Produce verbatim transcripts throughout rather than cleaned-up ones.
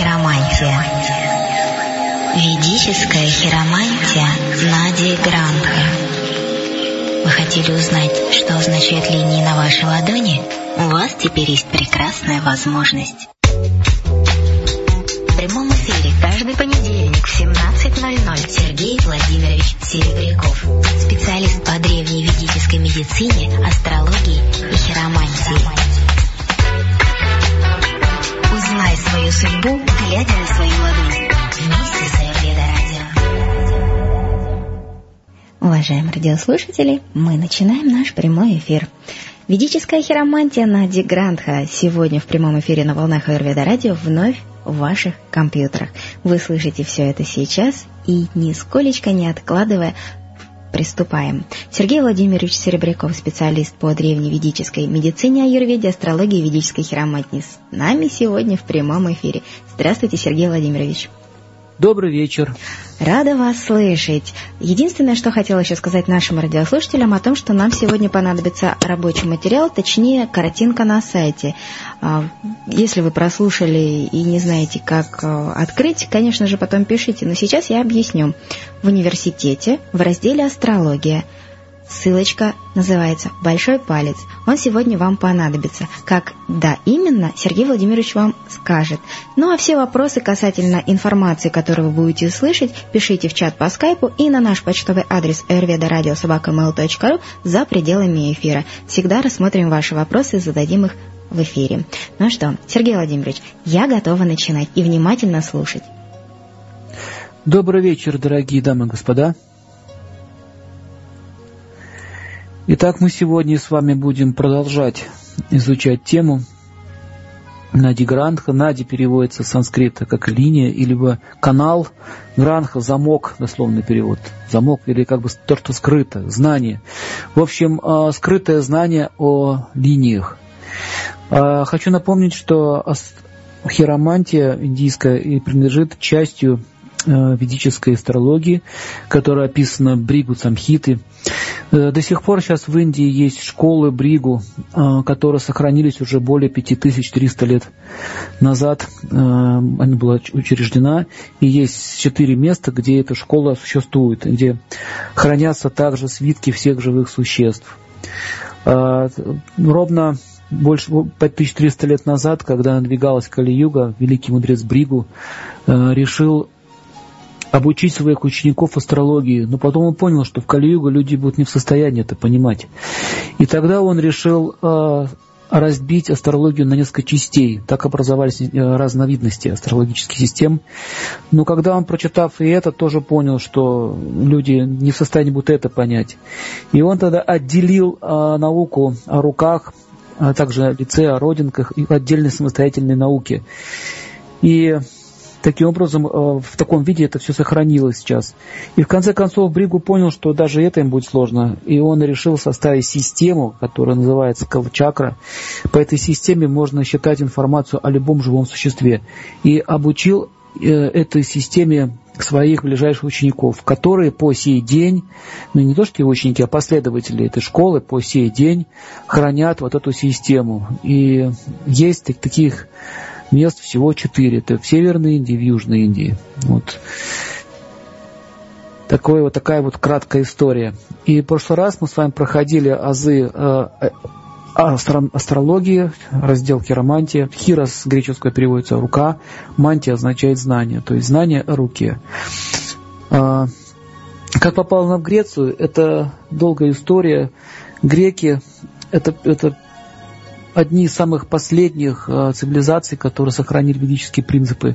хиромантия. Ведическая хиромантия Нади Грантха. Вы хотели узнать, что означают линии на вашей ладони? У вас теперь есть прекрасная возможность. В прямом эфире каждый понедельник в семнадцать ноль ноль Сергей Владимирович Серебряков. Специалист по древней ведической медицине, астрологии и хиромантии. Узнай свою судьбу, глядя на свою ладонь. Вместе с Эрведа Радио. Уважаемые радиослушатели, мы начинаем наш прямой эфир. Ведическая хиромантия Нади Грантха сегодня в прямом эфире на волнах Эрведа Радио вновь в ваших компьютерах. Вы слышите все это сейчас и нисколечко не откладывая, приступаем. Сергей Владимирович Серебряков, специалист по древневедической медицине, аюрведе, астрологии и ведической хиромантии, с нами сегодня в прямом эфире. Здравствуйте, Сергей Владимирович. Добрый вечер. Рада вас слышать. Единственное, что хотела еще сказать нашим радиослушателям, о том, что нам сегодня понадобится рабочий материал, точнее, картинка на сайте. Если вы прослушали и не знаете, как открыть, конечно же, потом пишите. Но сейчас я объясню. В университете в разделе «Астрология» ссылочка называется «Большой палец». Он сегодня вам понадобится. Как да, именно, Сергей Владимирович вам скажет. Ну а все вопросы касательно информации, которую вы будете слышать, пишите в чат по скайпу и на наш почтовый адрес эрведарадио собака эм эл точка ру за пределами эфира. Всегда рассмотрим ваши вопросы и зададим их в эфире. Ну что, Сергей Владимирович, я готова начинать и внимательно слушать. Добрый вечер, дорогие дамы и господа. Итак, мы сегодня с вами будем продолжать изучать тему Нади Грантха. Нади переводится с санскрита как линия, или канал, Грантха — замок, дословный перевод, замок, или как бы то, что скрыто, знание. В общем, скрытое знание о линиях. Хочу напомнить, что хиромантия индийская и принадлежит частью ведической астрологии, которая описана в Бригу-Самхиты. До сих пор сейчас в Индии есть школы Бригу, которые сохранились уже более пять тысяч триста лет назад. Она была учреждена, и есть четыре места, где эта школа существует, где хранятся также свитки всех живых существ. Ровно больше пять тысяч триста лет назад, когда надвигалась Кали-Юга, великий мудрец Бригу решил обучить своих учеников астрологии, но потом он понял, что в Кали-Югу люди будут не в состоянии это понимать. И тогда он решил э, разбить астрологию на несколько частей. Так образовались разновидности астрологических систем. Но когда он, прочитав и это, тоже понял, что люди не в состоянии будут это понять. И он тогда отделил э, науку о руках, а также о лице, о родинках, и отдельной самостоятельной науке. И таким образом, в таком виде это все сохранилось сейчас. И в конце концов Бригу понял, что даже это им будет сложно. И он решил составить систему, которая называется Калчакра. По этой системе можно считать информацию о любом живом существе. И обучил этой системе своих ближайших учеников, которые по сей день, ну не то что его ученики, а последователи этой школы по сей день хранят вот эту систему. И есть таких мест всего четыре. Это в Северной Индии, в Южной Индии. Вот. Такое, вот такая вот краткая история. И в прошлый раз мы с вами проходили азы э, астро- астрологии, раздел хиромантия. Хирос с греческого переводится «рука», мантия означает «знание», то есть «знание о руке». Э, как попала она в Грецию, это долгая история. Греки – это... это одни из самых последних цивилизаций, которые сохранили ведические принципы.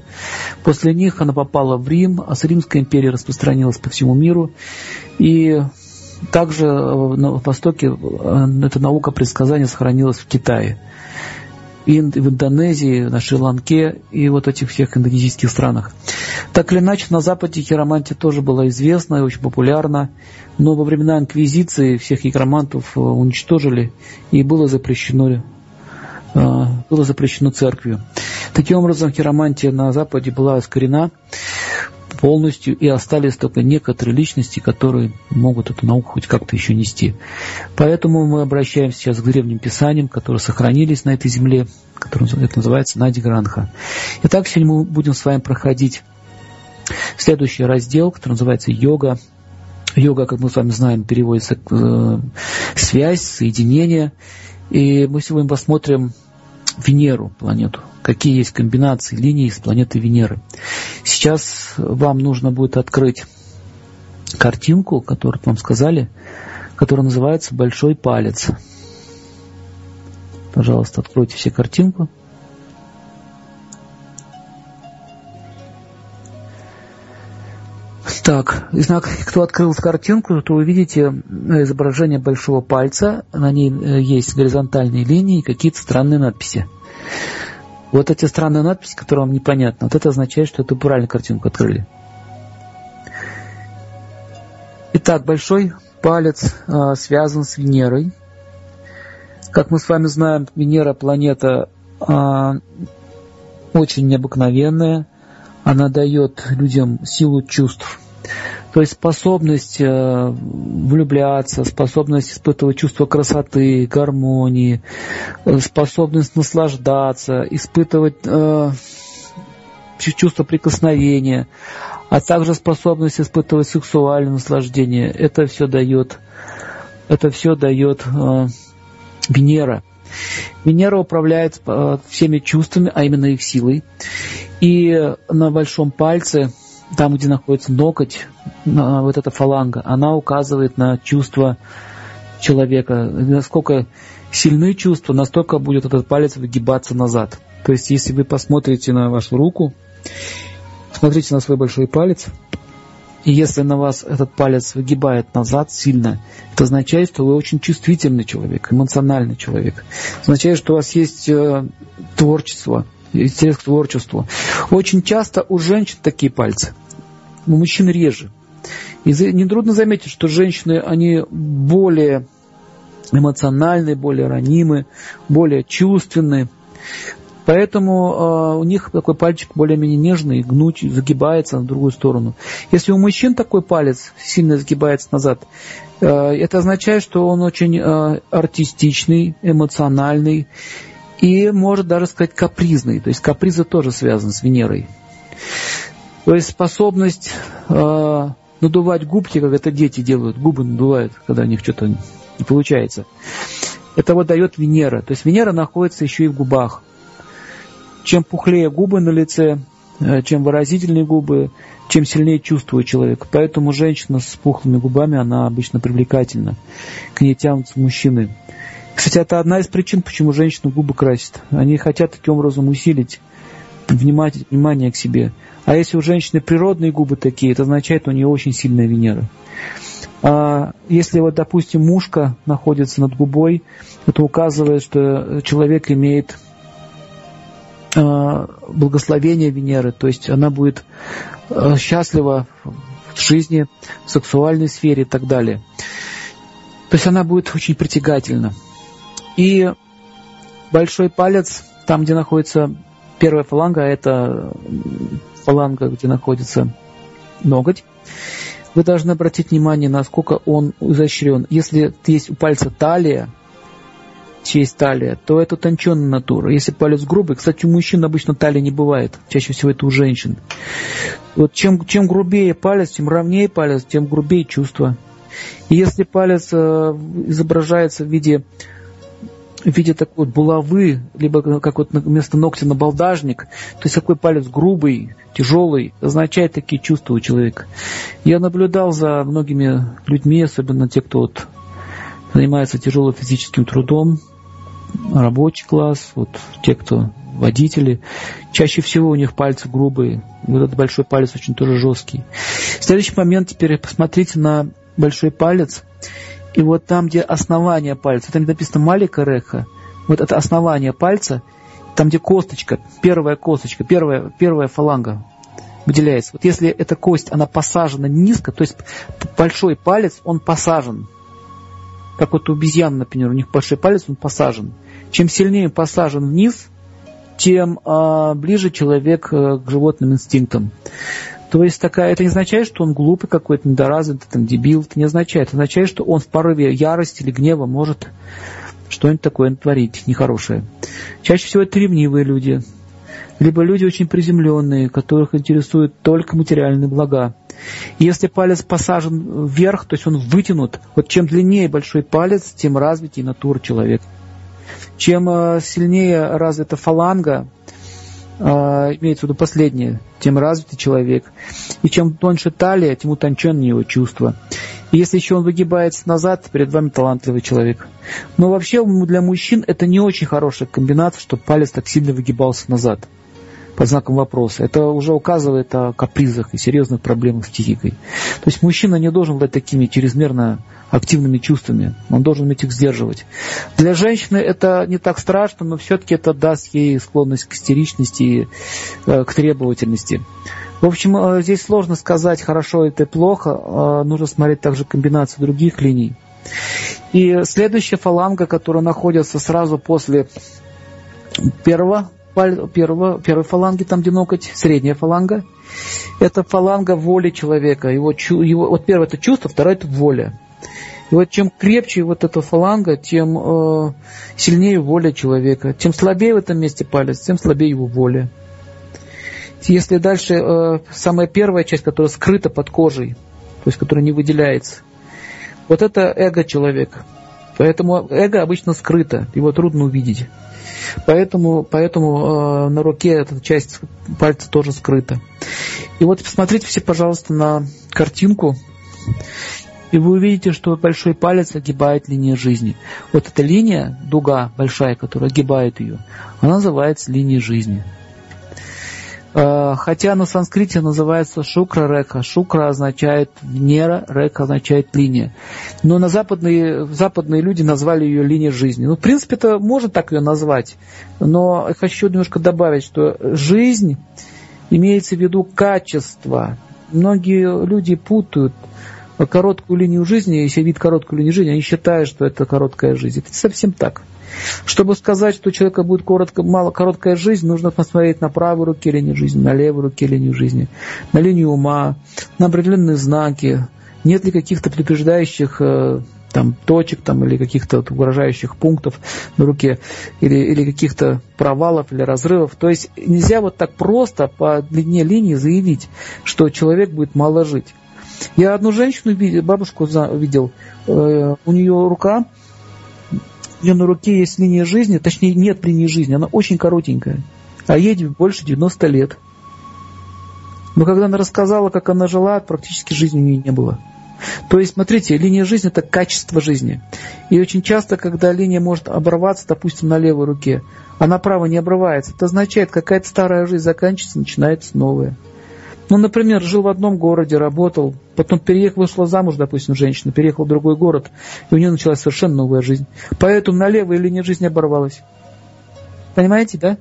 После них она попала в Рим, а с Римской империей распространилась по всему миру. И также на Востоке эта наука предсказания сохранилась в Китае, и в Индонезии, на Шри-Ланке и вот этих всех индонезийских странах. Так или иначе, на Западе хиромантия тоже была известна и очень популярна, но во времена инквизиции всех хиромантов уничтожили, и было запрещено было запрещено церковью. Таким образом, хиромантия на Западе была искорена. полностью, и остались только некоторые личности, которые могут эту науку хоть как-то еще нести. Поэтому мы обращаемся сейчас к древним писаниям, которые сохранились на этой земле, которые, это называется Нади Грантха. Итак, сегодня мы будем с вами проходить следующий раздел, который называется «Йога». Йога, как мы с вами знаем, переводится как э, «связь», «соединение». И мы сегодня посмотрим Венеру, планету. Какие есть комбинации линий с планеты Венеры. Сейчас вам нужно будет открыть картинку, которую вам сказали, которая называется «Большой палец». Пожалуйста, откройте все картинку. Так, кто открыл картинку, то вы видите изображение большого пальца. На ней есть горизонтальные линии и какие-то странные надписи. Вот эти странные надписи, которые вам непонятны, вот это означает, что эту правильную картинку открыли. Итак, большой палец э, связан с Венерой. Как мы с вами знаем, Венера – планета э, очень необыкновенная. Она дает людям силу чувств. То есть способность влюбляться, способность испытывать чувство красоты, гармонии, способность наслаждаться, испытывать э, чувство прикосновения, а также способность испытывать сексуальное наслаждение. Это все дает, это все дает э, Венера. Венера управляет э, всеми чувствами, а именно их силой. И на большом пальце, там, где находится ноготь, вот эта фаланга, она указывает на чувства человека. Насколько сильны чувства, настолько будет этот палец выгибаться назад. То есть, если вы посмотрите на вашу руку, смотрите на свой большой палец, и если на вас этот палец выгибает назад сильно, это означает, что вы очень чувствительный человек, эмоциональный человек. Это означает, что у вас есть э, творчество, интерес к творчеству. Очень часто у женщин такие пальцы, у мужчин реже. И нетрудно заметить, что женщины, они более эмоциональны, более ранимы, более чувственны. Поэтому э, у них такой пальчик более-менее нежный, гнуть, загибается на другую сторону. Если у мужчин такой палец сильно загибается назад, э, это означает, что он очень э, артистичный, эмоциональный, и, может даже сказать, капризный. То есть капризы тоже связаны с Венерой. То есть способность э, надувать губки, как это дети делают, губы надувают, когда у них что-то не получается. Это вот дает Венера. То есть Венера находится еще и в губах. Чем пухлее губы на лице, э, чем выразительнее губы, чем сильнее чувствует человек. Поэтому женщина с пухлыми губами, она обычно привлекательна. К ней тянутся мужчины. Кстати, это одна из причин, почему женщины губы красят. Они хотят таким образом усилить внимание к себе. А если у женщины природные губы такие, это означает, что у нее очень сильная Венера. А если, вот, допустим, мушка находится над губой, это указывает, что человек имеет благословение Венеры, то есть она будет счастлива в жизни, в сексуальной сфере и так далее. То есть она будет очень притягательна. И большой палец, там, где находится первая фаланга, это фаланга, где находится ноготь, вы должны обратить внимание, насколько он изощрен. Если есть у пальца талия, есть талия, то это утонченная натура. Если палец грубый, кстати, у мужчин обычно талии не бывает, чаще всего это у женщин. Вот чем, чем грубее палец, тем ровнее палец, тем грубее чувство. И если палец изображается в виде, в виде такой булавы, либо как вот вместо ногтя набалдажник, то есть такой палец грубый, тяжелый, означает такие чувства у человека. Я наблюдал за многими людьми, особенно те, кто вот занимается тяжелым физическим трудом, рабочий класс, вот те, кто водители, чаще всего у них пальцы грубые, вот этот большой палец очень тоже жесткий. Следующий момент, теперь посмотрите на большой палец, и вот там, где основание пальца, там написано «малика рекха», вот это основание пальца, там, где косточка, первая косточка, первая, первая фаланга выделяется. Вот если эта кость, она посажена низко, то есть большой палец, он посажен. Как вот у обезьян, например, у них большой палец, он посажен. Чем сильнее посажен вниз, тем э, ближе человек э, к животным инстинктам. То есть такая, это не означает, что он глупый какой-то, недоразвитый, там, дебил, это не означает. Это означает, что он в порыве ярости или гнева может что-нибудь такое натворить нехорошее. Чаще всего это ревнивые люди, либо люди очень приземленные, которых интересуют только материальные блага. И если палец посажен вверх, то есть он вытянут, вот чем длиннее большой палец, тем развитее натура человека. Чем сильнее развита фаланга, имеется в виду последнее, тем развитый человек. И чем тоньше талия, тем утонченнее его чувства. И если еще он выгибается назад, перед вами талантливый человек. Но вообще для мужчин это не очень хорошая комбинация, чтобы палец так сильно выгибался назад. Под знаком вопроса. Это уже указывает о капризах и серьезных проблемах с психикой. То есть мужчина не должен быть такими чрезмерно активными чувствами. Он должен уметь их сдерживать. Для женщины это не так страшно, но все-таки это даст ей склонность к истеричности и к требовательности. В общем, здесь сложно сказать, хорошо это и плохо. Нужно смотреть также комбинацию других линий. И следующая фаланга, которая находится сразу после первого, Первого, первой фаланги, там где ноготь, средняя фаланга, это фаланга воли человека. Его, его, вот первое это чувство, второе это воля. И вот чем крепче вот эта фаланга, тем э, сильнее воля человека. Чем слабее в этом месте палец, тем слабее его воля. Если дальше э, самая первая часть, которая скрыта под кожей, то есть которая не выделяется, вот это эго человека. Поэтому эго обычно скрыто, его трудно увидеть. Поэтому, поэтому э, на руке эта часть пальца тоже скрыта. И вот посмотрите все, пожалуйста, на картинку, и вы увидите, что большой палец огибает линию жизни. Вот эта линия, дуга большая, которая огибает ее, она называется линией жизни. Э, хотя на санскрите называется шукра-река. Шукра означает Венера, река означает линия. Но на западные, западные люди назвали ее линией жизни. Ну, в принципе, это можно так ее назвать, но я хочу немножко добавить, что жизнь имеется в виду качество. Многие люди путают короткую линию жизни, если видят короткую линию жизни, они считают, что это короткая жизнь. Это совсем так. Чтобы сказать, что у человека будет коротко, мало, короткая жизнь, нужно посмотреть на правую руке линию жизни, на левую руке линию жизни, на линию ума, на определенные знаки. Нет ли каких-то предупреждающих там, точек там, или каких-то вот, угрожающих пунктов на руке, или, или каких-то провалов или разрывов. То есть нельзя вот так просто по длине линии заявить, что человек будет мало жить. Я одну женщину видел, бабушку видел, у нее рука, у нее на руке есть линия жизни, точнее нет линии жизни, она очень коротенькая, а ей больше девяноста лет. Но когда она рассказала, как она жила, практически жизни у нее не было. То есть, смотрите, линия жизни – это качество жизни. И очень часто, когда линия может оборваться, допустим, на левой руке, а на правой не обрывается, это означает, какая-то старая жизнь заканчивается, начинается новая. Ну, например, жил в одном городе, работал, потом переехал, вышла замуж, допустим, женщина, переехала в другой город, и у нее началась совершенно новая жизнь. Поэтому на левой линии жизни оборвалась. Понимаете, да?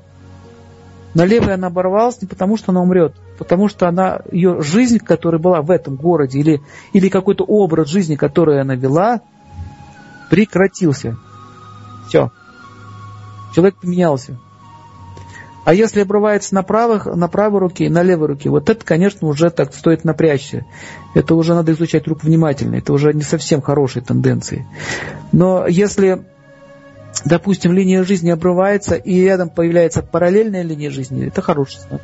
На левой она оборвалась не потому, что она умрет, потому что она, ее жизнь, которая была в этом городе, или, или какой-то образ жизни, который она вела, прекратился. Все. Человек поменялся. А если обрывается на, правых, на правой руке и на левой руке, вот это, конечно, уже так стоит напрячься. Это уже надо изучать руку внимательно. Это уже не совсем хорошие тенденции. Но если, допустим, линия жизни обрывается и рядом появляется параллельная линия жизни, это хороший знак.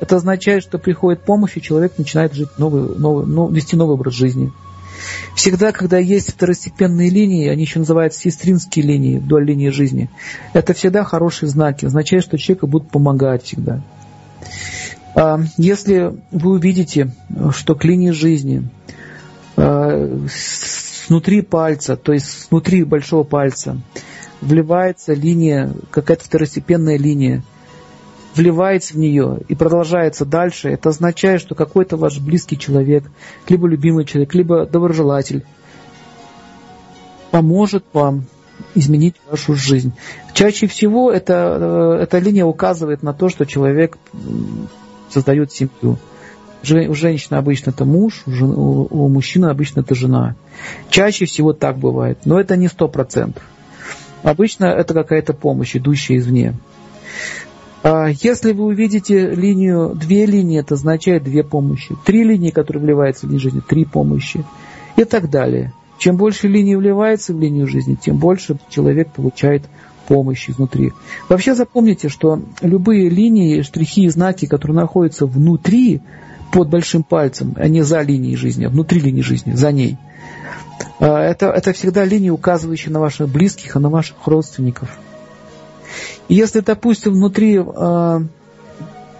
Это означает, что приходит помощь, и человек начинает жить новый, новый, новый, вести новый образ жизни. Всегда, когда есть второстепенные линии, они еще называются сестринские линии вдоль линии жизни, это всегда хорошие знаки, означает, что человеку будут помогать всегда. Если вы увидите, что к линии жизни внутри пальца, то есть внутри большого пальца, вливается линия, какая-то второстепенная линия, вливается в нее и продолжается дальше, это означает, что какой-то ваш близкий человек, либо любимый человек, либо доброжелатель поможет вам изменить вашу жизнь. Чаще всего это, эта линия указывает на то, что человек создает семью. У женщины обычно это муж, у мужчины обычно это жена. Чаще всего так бывает, но это не сто процентов. Обычно это какая-то помощь, идущая извне. Если вы увидите линию, две линии, это означает две помощи. Три линии, которые вливаются в линию жизни, три помощи. И так далее. Чем больше линий вливается в линию жизни, тем больше человек получает помощи внутри. Вообще запомните, что любые линии, штрихи и знаки, которые находятся внутри, под большим пальцем, а не за линией жизни, а внутри линии жизни, за ней, это, это всегда линии, указывающие на ваших близких и на ваших родственников. И если, допустим, внутри, э,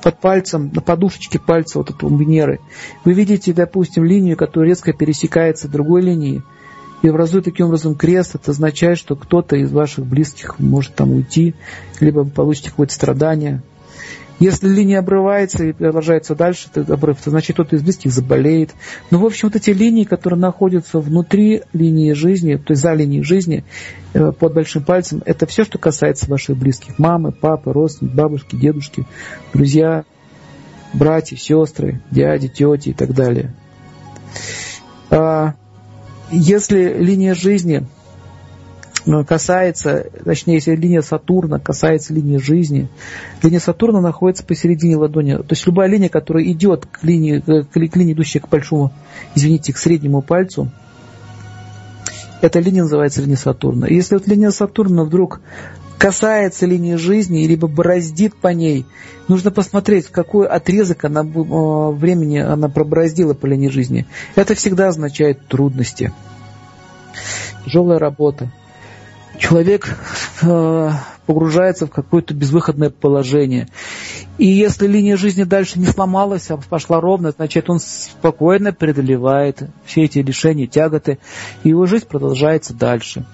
под пальцем, на подушечке пальца вот этого Венеры, вы видите, допустим, линию, которая резко пересекается другой линией, и образует таким образом крест, это означает, что кто-то из ваших близких может там уйти, либо вы получите какое-то страдание. Если линия обрывается и продолжается дальше, это обрыв, то значит, кто-то из близких заболеет. Ну, в общем, вот эти линии, которые находятся внутри линии жизни, то есть за линией жизни, под большим пальцем, это все, что касается ваших близких. Мамы, папы, родственники, бабушки, дедушки, друзья, братья, сестры, дяди, тети и так далее. Если линия жизни касается, точнее, если линия Сатурна касается линии жизни, линия Сатурна находится посередине ладони. То есть любая линия, которая идет к линии, к линии, идущей к большому, извините, к среднему пальцу, эта линия называется линия Сатурна. И если вот линия Сатурна вдруг касается линии жизни, либо бороздит по ней, нужно посмотреть, в какой отрезок она, времени она пробороздила по линии жизни. Это всегда означает трудности. Тяжелая работа. Человек э, погружается в какое-то безвыходное положение. И если линия жизни дальше не сломалась, а пошла ровно, значит, он спокойно преодолевает все эти лишения, тяготы, и его жизнь продолжается дальше.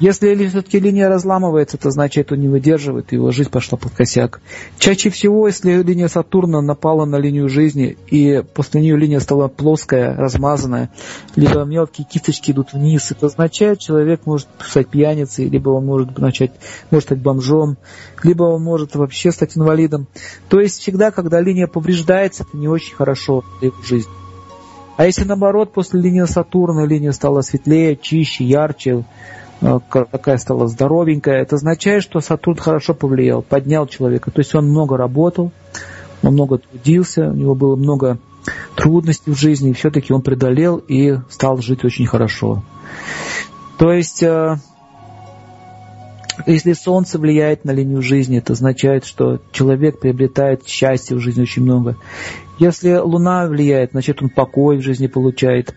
Если все-таки линия разламывается, это значит, он не выдерживает, и его жизнь пошла под косяк. Чаще всего, если линия Сатурна напала на линию жизни, и после нее линия стала плоская, размазанная, либо мелкие кисточки идут вниз, это означает, человек может стать пьяницей, либо он может начать, может стать бомжом, либо он может вообще стать инвалидом. То есть всегда, когда линия повреждается, это не очень хорошо для его жизни. А если наоборот, после линии Сатурна линия стала светлее, чище, ярче, какая стала здоровенькая, это означает, что Сатурн хорошо повлиял, поднял человека. То есть он много работал, он много трудился, у него было много трудностей в жизни, и все-таки он преодолел и стал жить очень хорошо. То есть, если Солнце влияет на линию жизни, это означает, что человек приобретает счастье в жизни очень много. Если Луна влияет, значит, он покой в жизни получает.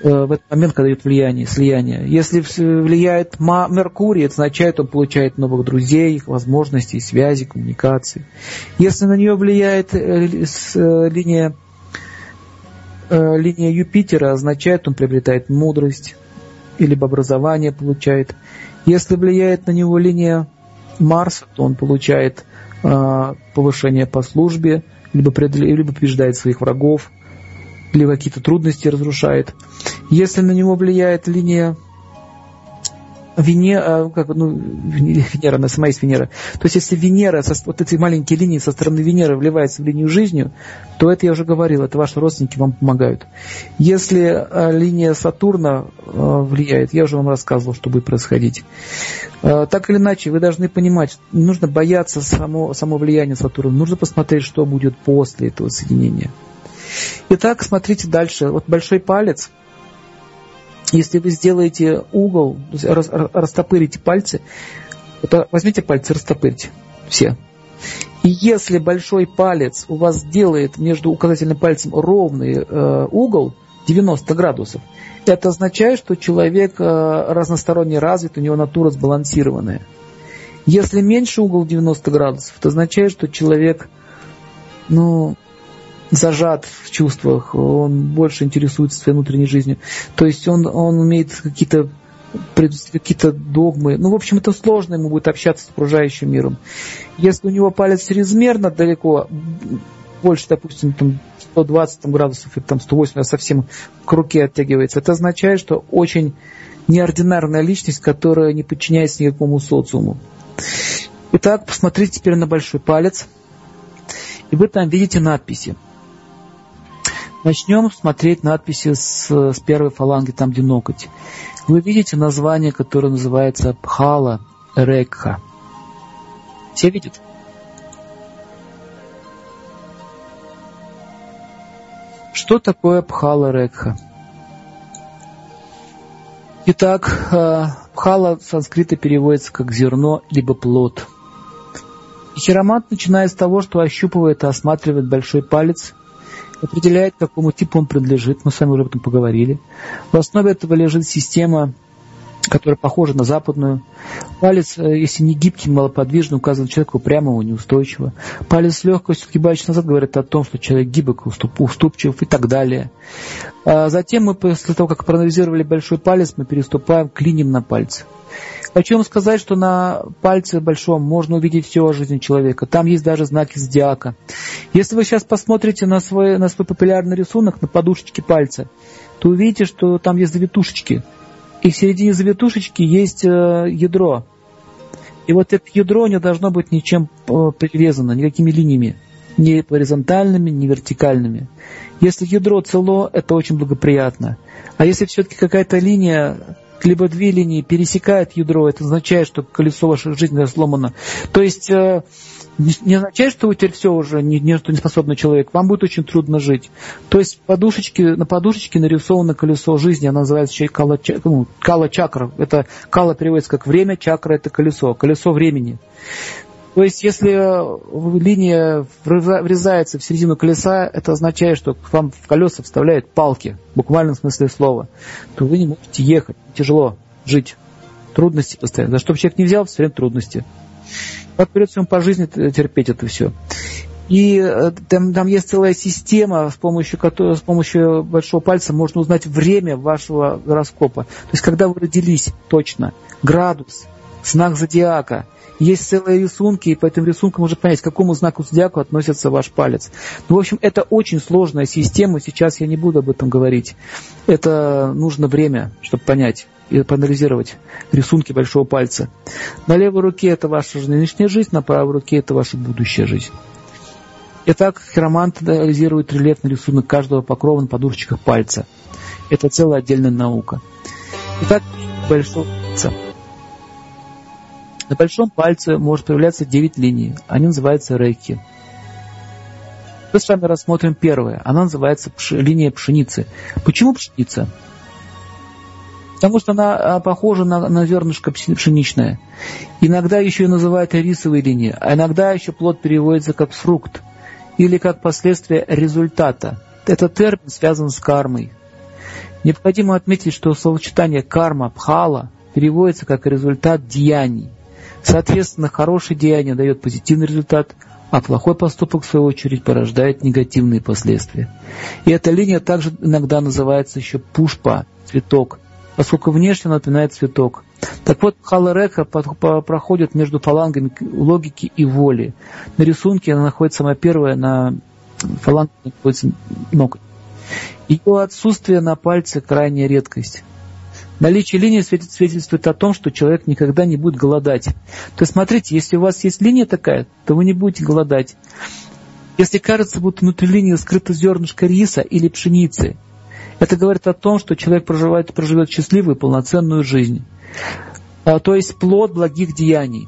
В этот момент, когда идет влияние, слияние. Если влияет Меркурий, это означает, он получает новых друзей, возможностей, связей, коммуникаций. Если на нее влияет линия, линия Юпитера, означает, он приобретает мудрость, или образование получает. Если влияет на него линия Марса, то он получает повышение по службе, либо побеждает своих врагов, либо какие-то трудности разрушает. Если на него влияет линия Венера, как, ну, Венера, она сама есть Венера, то есть если Венера, вот эти маленькие линии со стороны Венеры вливаются в линию жизни, то это я уже говорил, это ваши родственники вам помогают. Если линия Сатурна влияет, я уже вам рассказывал, что будет происходить. Так или иначе, вы должны понимать, не нужно бояться само, само влияние Сатурна, нужно посмотреть, что будет после этого соединения. Итак, смотрите дальше. Вот большой палец. Если вы сделаете угол, растопырите пальцы, вот возьмите пальцы, растопырьте все. И если большой палец у вас делает между указательным пальцем ровный э, угол девяносто градусов, это означает, что человек э, разносторонне развит, у него натура сбалансированная. Если меньше угол девяносто градусов, это означает, что человек, ну... зажат в чувствах, он больше интересуется своей внутренней жизнью. То есть он, он умеет какие-то, какие-то догмы. Ну, в общем, это сложно ему будет общаться с окружающим миром. Если у него палец чрезмерно далеко, больше, допустим, там, сто двадцать градусов или там, сто восемьдесят, совсем к руке оттягивается, это означает, что очень неординарная личность, которая не подчиняется никакому социуму. Итак, посмотрите теперь на большой палец. И вы там видите надписи. Начнем смотреть надписи с, с первой фаланги, там где ноготь. Вы видите название, которое называется Пхала Рекха. Все видят? Что такое Пхала-рекха? Итак, пхала с санскрита переводится как зерно либо плод. Хиромант начинает с того, что ощупывает и осматривает большой палец, определяет, к какому типу он принадлежит. Мы с вами уже об этом поговорили. В основе этого лежит система, которая похожа на западную. Палец, если не гибкий, малоподвижный, указывает человеку прямого, неустойчивого. Палец с легкостью, отгибающийся назад, говорит о том, что человек гибок, уступчив и так далее. А затем мы, после того, как проанализировали большой палец, мы переступаем к линиям на пальце. Хочу вам сказать, что на пальце большом можно увидеть все о жизни человека. Там есть даже знаки зодиака. Если вы сейчас посмотрите на свой, на свой папиллярный рисунок, на подушечке пальца, то увидите, что там есть завитушечки. И в середине завитушечки есть ядро. И вот это ядро не должно быть ничем привязано, никакими линиями. Ни горизонтальными, ни вертикальными. Если ядро цело, это очень благоприятно. А если все-таки какая-то линия, либо две линии пересекают ядро, это означает, что колесо вашей жизни сломано. То есть э, не, не означает, что вы теперь все уже не, не, не способный человек, вам будет очень трудно жить. То есть подушечки, на подушечке нарисовано колесо жизни, оно называется еще и кала, ну, кала-чакра. Это кала переводится как время, чакра это колесо, колесо времени. То есть если линия врезается в середину колеса, это означает, что к вам в колеса вставляют палки, в буквальном смысле слова, то вы не можете ехать, тяжело жить, трудности постоянно. За что бы человек не взял, все время трудности. Как придется ему по жизни терпеть это все. И там, там есть целая система, с помощью, которой, с помощью большого пальца можно узнать время вашего гороскопа. То есть когда вы родились точно, градус, знак зодиака. Есть целые рисунки, и по этим рисункам можно понять, к какому знаку зодиаку относится ваш палец. Ну, в общем, это очень сложная система, сейчас я не буду об этом говорить. Это нужно время, чтобы понять и проанализировать рисунки большого пальца. На левой руке это ваша нынешняя жизнь, на правой руке это ваша будущая жизнь. Итак, хиромант анализирует рельефный рисунок каждого покрова на подушечках пальца. Это целая отдельная наука. Итак, большого пальца. На большом пальце может появляться девять линий. Они называются рекхи. Мы с вами рассмотрим первое. Она называется пш... линия пшеницы. Почему пшеница? Потому что она похожа на, на зернышко пшеничное. Иногда еще и называют рисовой линией. А иногда еще плод переводится как фрукт. Или как последствие результата. Этот термин связан с кармой. Необходимо отметить, что словосочетание карма, пхала переводится как результат деяний. Соответственно, хорошее деяние дает позитивный результат, а плохой поступок, в свою очередь, порождает негативные последствия. И эта линия также иногда называется еще пушпа, цветок, поскольку внешне напоминает цветок. Так вот, пхала-рекха проходит между фалангами логики и воли. На рисунке она находится самая первая, на фаланге находится ноготь. Ее отсутствие на пальце крайняя редкость. Наличие линии свидетельствует о том, что человек никогда не будет голодать. То есть, смотрите, если у вас есть линия такая, то вы не будете голодать. Если кажется, будто внутри линии скрыто зернышко риса или пшеницы, это говорит о том, что человек проживает, проживет счастливую и полноценную жизнь. А, то есть, плод благих деяний.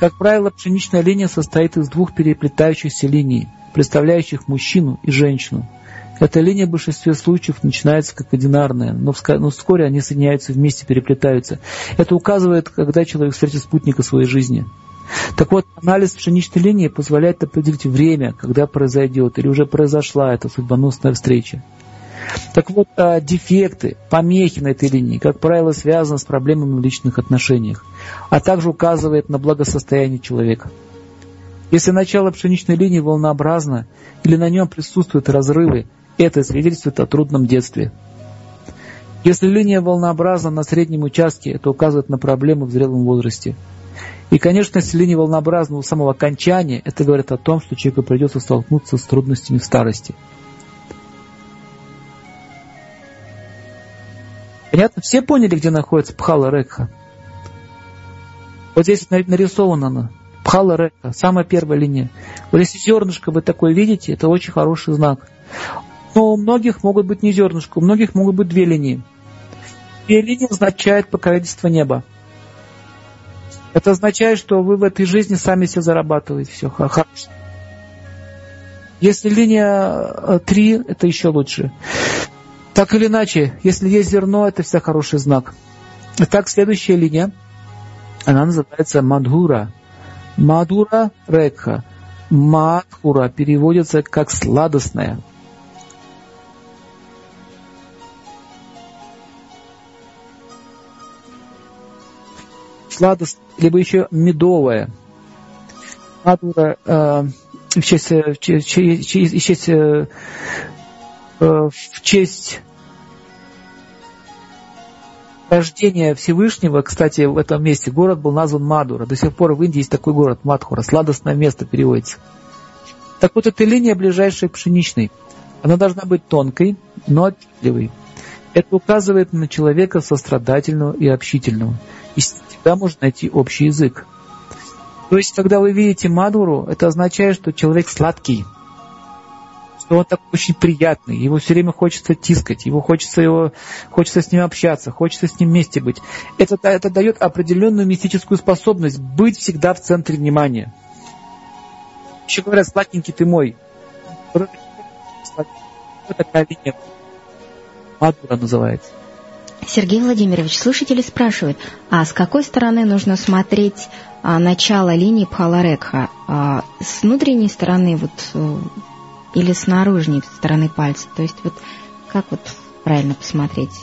Как правило, пшеничная линия состоит из двух переплетающихся линий, представляющих мужчину и женщину. Эта линия в большинстве случаев начинается как одинарная, но вскоре они соединяются вместе, переплетаются. Это указывает, когда человек встретит спутника своей жизни. Так вот, анализ пшеничной линии позволяет определить время, когда произойдет или уже произошла эта судьбоносная встреча. Так вот, дефекты, помехи на этой линии, как правило, связаны с проблемами в личных отношениях, а также указывает на благосостояние человека. Если начало пшеничной линии волнообразно или на нем присутствуют разрывы, это свидетельствует о трудном детстве. Если линия волнообразна на среднем участке, это указывает на проблемы в зрелом возрасте. И, конечно, если линия волнообразна у самого окончания, это говорит о том, что человеку придется столкнуться с трудностями в старости. Понятно? Все поняли, где находится пхала-рекха? Вот здесь нарисована она. Пхала-рекха, самая первая линия. Вот если зернышко вы такое видите, это очень хороший знак. Но у многих могут быть не зернышко, у многих могут быть две линии. Две линии означают покровительство неба. Это означает, что вы в этой жизни сами себе зарабатываете все хорошо. Если линия три, это еще лучше. Так или иначе, если есть зерно, это всегда хороший знак. Итак, следующая линия, она называется Мадхура. Мадхура Рекха. Мадхура переводится как сладостная. Сладостная, либо еще медовая. Мадхура э, в честь, в честь, в честь, э, в честь рождения Всевышнего, кстати, в этом месте город был назван Мадхура. До сих пор в Индии есть такой город Мадхура. Сладостное место переводится. Так вот, эта линия ближайшая к пшеничной. Она должна быть тонкой, но отчетливой. Это указывает на человека сострадательного и общительного. И всегда можно найти общий язык. То есть, когда вы видите Мадхуру, это означает, что человек сладкий, что он такой очень приятный, его все время хочется тискать, его хочется, его, хочется с ним общаться, хочется с ним вместе быть. Это, это дает определенную мистическую способность быть всегда в центре внимания. Еще говорят, сладенький ты мой. Такая линия. Мадхура называется. Сергей Владимирович, слушатели спрашивают, а с какой стороны нужно смотреть а, начало линии Пхаларекха? А, с внутренней стороны вот, или с наружной стороны пальца? То есть вот как вот правильно посмотреть?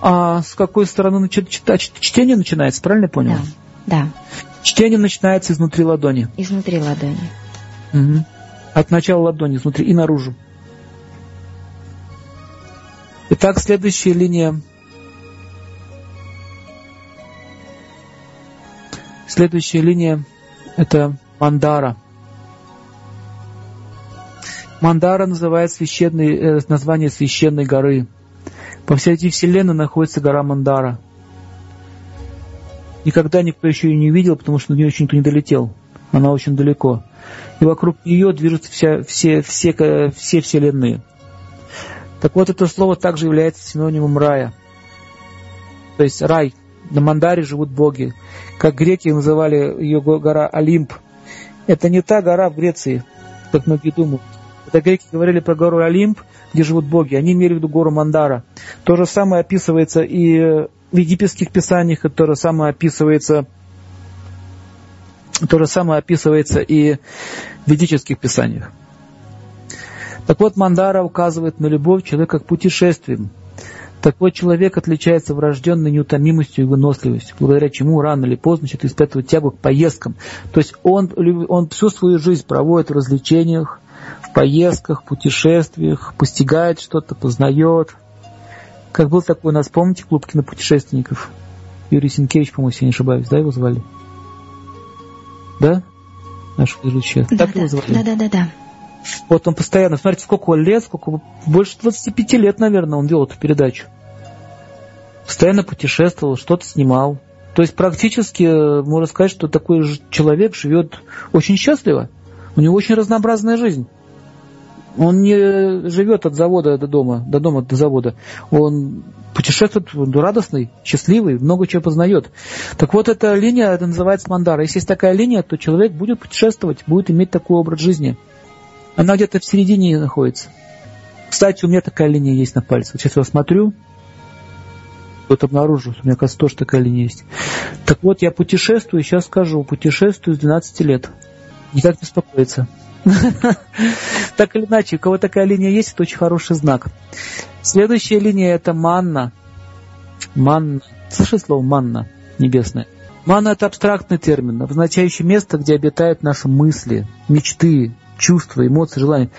А с какой стороны чтение начинается, правильно я поняла? Да, да. Чтение начинается изнутри ладони. Изнутри ладони. Угу. От начала ладони, изнутри и наружу. Итак, следующая линия. Следующая линия – это Мандара. Мандара называет священный, название священной горы. По всей этой вселенной находится гора Мандара. Никогда никто еще ее не видел, потому что на нее еще никто не долетел. Она очень далеко. И вокруг нее движутся вся, все, все, все вселенные. Так вот, это слово также является синонимом рая. То есть рай. На Мандаре живут боги. Как греки называли ее гора Олимп. Это не та гора в Греции, как многие думают. Когда греки говорили про гору Олимп, где живут боги, они имели в виду гору Мандара. То же самое описывается и в египетских писаниях, и то же самое описывается, то же самое описывается и в ведических писаниях. Так вот, Мандара указывает на любовь человека к путешествиям. Такой человек отличается врожденной неутомимостью и выносливостью, благодаря чему рано или поздно начинает испытывать тягу к поездкам. То есть он, он всю свою жизнь проводит в развлечениях, в поездках, в путешествиях, постигает что-то, познает. Как был такой у нас, помните, клуб кинопутешественников? Юрий Сенкевич, по-моему, если я не ошибаюсь, да, его звали? Да? Наш ведущий. Да, так да, его звали? Да, да, да, да. Вот он постоянно, смотрите, сколько лет, сколько, больше двадцати пяти лет, наверное, он делал эту передачу. Постоянно путешествовал, что-то снимал. То есть практически можно сказать, что такой человек живет очень счастливо. У него очень разнообразная жизнь. Он не живет от завода до дома, до дома до завода. Он путешествует, он радостный, счастливый, много чего познает. Так вот, эта линия, это называется Мандара. Если есть такая линия, то человек будет путешествовать, будет иметь такой образ жизни. Она где-то в середине находится. Кстати, у меня такая линия есть на пальце. Вот сейчас я смотрю, вот обнаружу, у меня, кажется, тоже такая линия есть. Так вот, я путешествую, сейчас скажу, путешествую с двенадцати лет. Никак не успокоится. Так или иначе, у кого такая линия есть, это очень хороший знак. Следующая линия – это манна. Манна. Слышали слово «манна» небесное? Манна – это абстрактный термин, обозначающий место, где обитают наши мысли, мечты, чувства, эмоции, желания.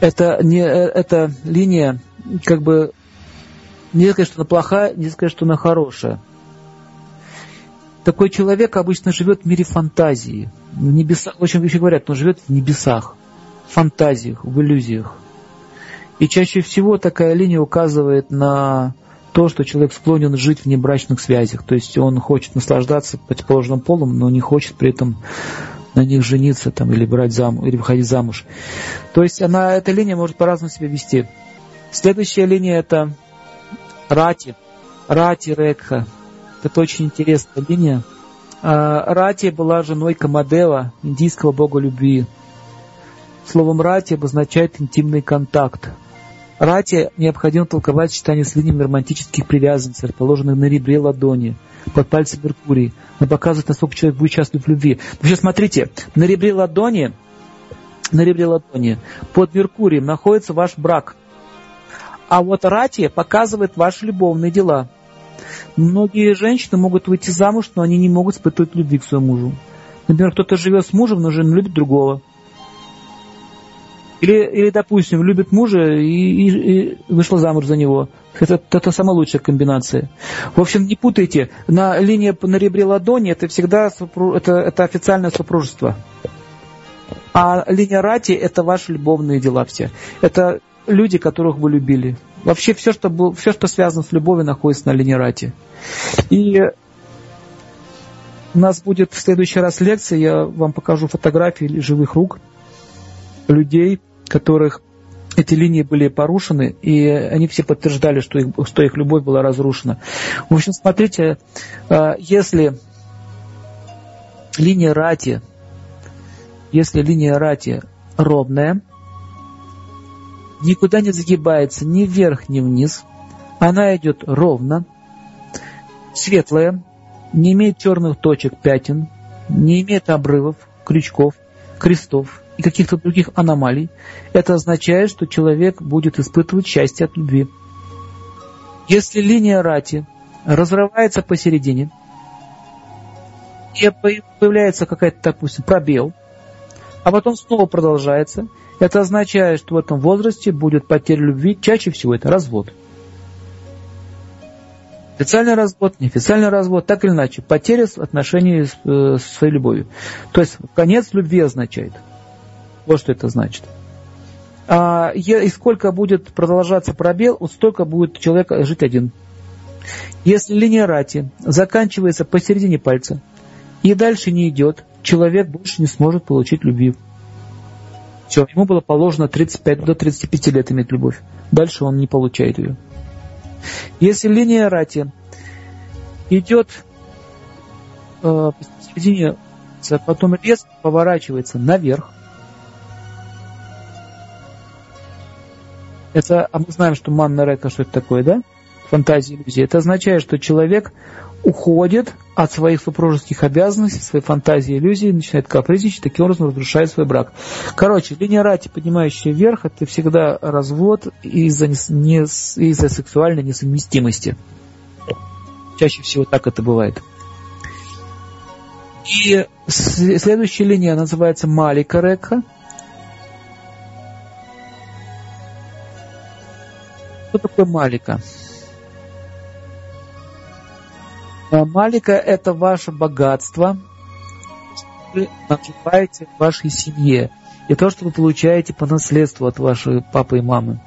Это не, эта линия, как бы, не сказать, что она плохая, не сказать, что она хорошая. Такой человек обычно живет в мире фантазии. В небесах, очень еще говорят, он живет в небесах, в фантазиях, в иллюзиях. И чаще всего такая линия указывает на то, что человек склонен жить в небрачных связях. То есть он хочет наслаждаться противоположным полом, но не хочет при этом на них жениться там, или брать замуж, или выходить замуж. То есть она, эта линия может по-разному себя вести. Следующая линия – это Рати. Рати Рекха. Это очень интересная линия. Рати была женой Камадева, индийского бога любви. Словом «рати» обозначает интимный контакт. Рати необходимо толковать в сочетании с линиями романтических привязанностей, расположенных на ребре ладони, под пальцем Меркурий. Он показывает, насколько человек будет счастлив в любви. Вообще, смотрите, на ребре ладони, на ребре ладони под Меркурием находится ваш брак. А вот рати показывает ваши любовные дела. Многие женщины могут выйти замуж, но они не могут испытывать любви к своему мужу. Например, кто-то живет с мужем, но жена любит другого. Или, или, допустим, любит мужа и, и, и вышла замуж за него. Это, это самая лучшая комбинация. В общем, не путайте. На линии на ребре ладони это всегда это, это официальное супружество. А линия рати это ваши любовные дела все. Это люди, которых вы любили. Вообще все, что, было, все, что связано с любовью, находится на линии рати. И у нас будет в следующий раз лекция. Я вам покажу фотографии живых рук людей, которых эти линии были порушены, и они все подтверждали, что их, что их любовь была разрушена. В общем, смотрите, если линия рати, если линия рати ровная, никуда не загибается ни вверх, ни вниз, она идет ровно, светлая, не имеет черных точек, пятен, не имеет обрывов, крючков, крестов и каких-то других аномалий, это означает, что человек будет испытывать счастье от любви. Если линия рати разрывается посередине и появляется какая-то, допустим, пробел, а потом снова продолжается, это означает, что в этом возрасте будет потеря любви, чаще всего это развод. Официальный развод, неофициальный развод, так или иначе, потеря отношений со своей любовью. То есть конец любви означает. Вот что это значит. А, и сколько будет продолжаться пробел, вот столько будет человек жить один. Если линия рати заканчивается посередине пальца и дальше не идет, человек больше не сможет получить любви. Все, ему было положено тридцать пять, до тридцати пяти лет иметь любовь. Дальше он не получает ее. Если линия рати идет э, посередине, потом резко поворачивается наверх, это, а мы знаем, что манна река, что это такое, да? Фантазия, иллюзия. Это означает, что человек уходит от своих супружеских обязанностей, своей фантазии, иллюзии, начинает капризничать, таким образом разрушает свой брак. Короче, линия рати, поднимающая вверх, это всегда развод из-за, не, из-за сексуальной несовместимости. Чаще всего так это бывает. И следующая линия называется малика река. Что такое малика? Малика – это ваше богатство, вы наживаете в вашей семье, и то, что вы получаете по наследству от вашей папы и мамы.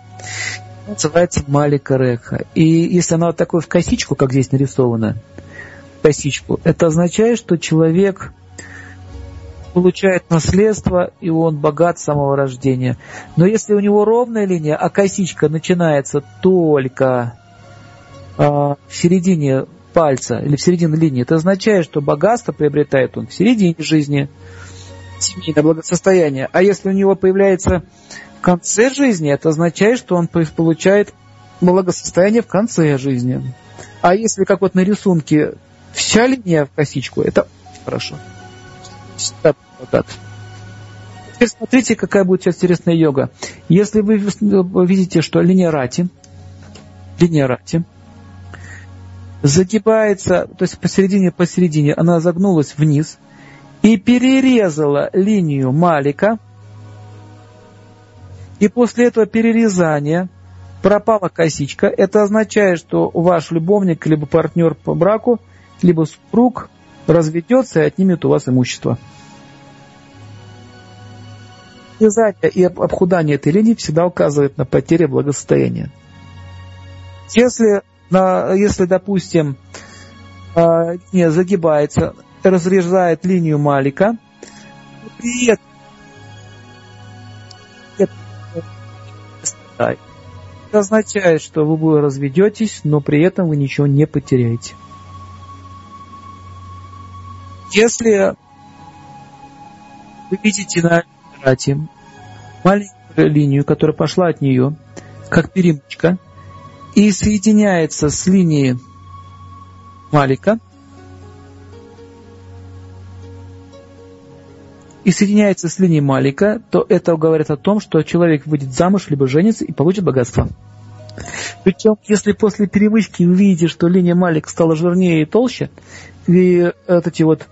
Это называется малика рекха. И если она вот такой в косичку, как здесь нарисовано, косичку, это означает, что человек получает наследство, и он богат с самого рождения. Но если у него ровная линия, а косичка начинается только э, в середине пальца или в середине линии, это означает, что богатство приобретает он в середине жизни, семейное благосостояние. А если у него появляется в конце жизни, это означает, что он получает благосостояние в конце жизни. А если, как вот на рисунке, вся линия в косичку, это хорошо. Вот так. Теперь смотрите, какая будет сейчас интересная йога. Если вы видите, что линия рати, линия рати загибается, то есть посередине, посередине, она загнулась вниз и перерезала линию малика, и после этого перерезания пропала косичка, это означает, что ваш любовник, либо партнер по браку, либо супруг разведется и отнимет у вас имущество. Вязание и обхудание этой линии всегда указывает на потерю благосостояния. Если, если, допустим, линия загибается, разрезает линию малика, при этом это означает, что вы разведетесь, но при этом вы ничего не потеряете. Если вы видите на рате маленькую линию, которая пошла от нее, как перемычка, и соединяется с линией Малика, и соединяется с линией Малика, то это говорит о том, что человек выйдет замуж, либо женится и получит богатство. Причем, если после перемычки увидите, что линия Малик стала жирнее и толще, и вот эти вот,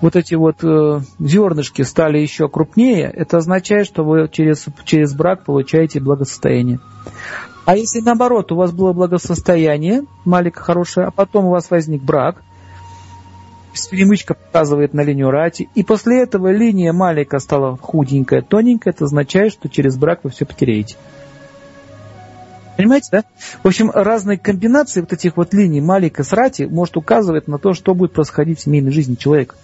вот, эти вот э, зернышки стали еще крупнее, это означает, что вы через, через брак получаете благосостояние. А если наоборот, у вас было благосостояние, Малика хорошая, а потом у вас возник брак, перемычка показывает на линию рати, и после этого линия Малика стала худенькая, тоненькая, это означает, что через брак вы все потеряете. Понимаете, да? В общем, разные комбинации вот этих вот линий Малика с рати может указывать на то, что будет происходить в семейной жизни человека.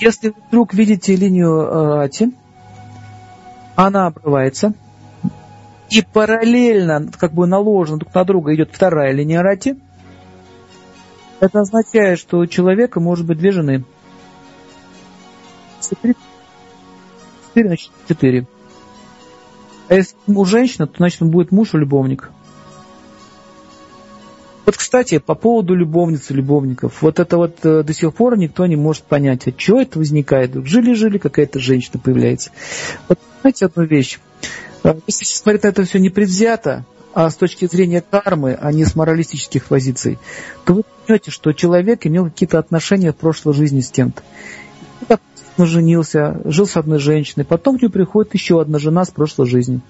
Если вы вдруг видите линию рати, она обрывается, и параллельно, как бы наложено друг на друга, идет вторая линия рати, это означает, что у человека может быть две жены. четыре значит четыре. А если у женщины, то значит он будет муж и любовник. Вот, кстати, по поводу любовниц и любовников. Вот это вот э, до сих пор никто не может понять, от чего это возникает. Жили-жили, какая-то женщина появляется. Вот знаете одну вещь. Если смотреть на это все непредвзято, а с точки зрения кармы, а не с моралистических позиций, то вы поймете, что человек имел какие-то отношения в прошлой жизни с кем-то. Он женился, жил с одной женщиной, потом к нему приходит еще одна жена с прошлой жизни.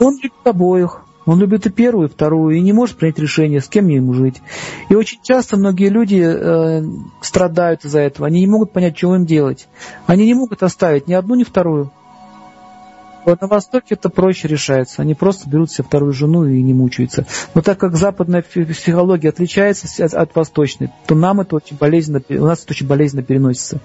Он любит обоих, он любит и первую, и вторую, и не может принять решение, с кем ему жить. И очень часто многие люди э, страдают из-за этого, они не могут понять, чего им делать. Они не могут оставить ни одну, ни вторую. Вот на Востоке это проще решается. Они просто берут себе вторую жену и не мучаются. Но так как западная психология отличается от, от восточной, то нам это очень болезненно, у нас это очень болезненно переносится.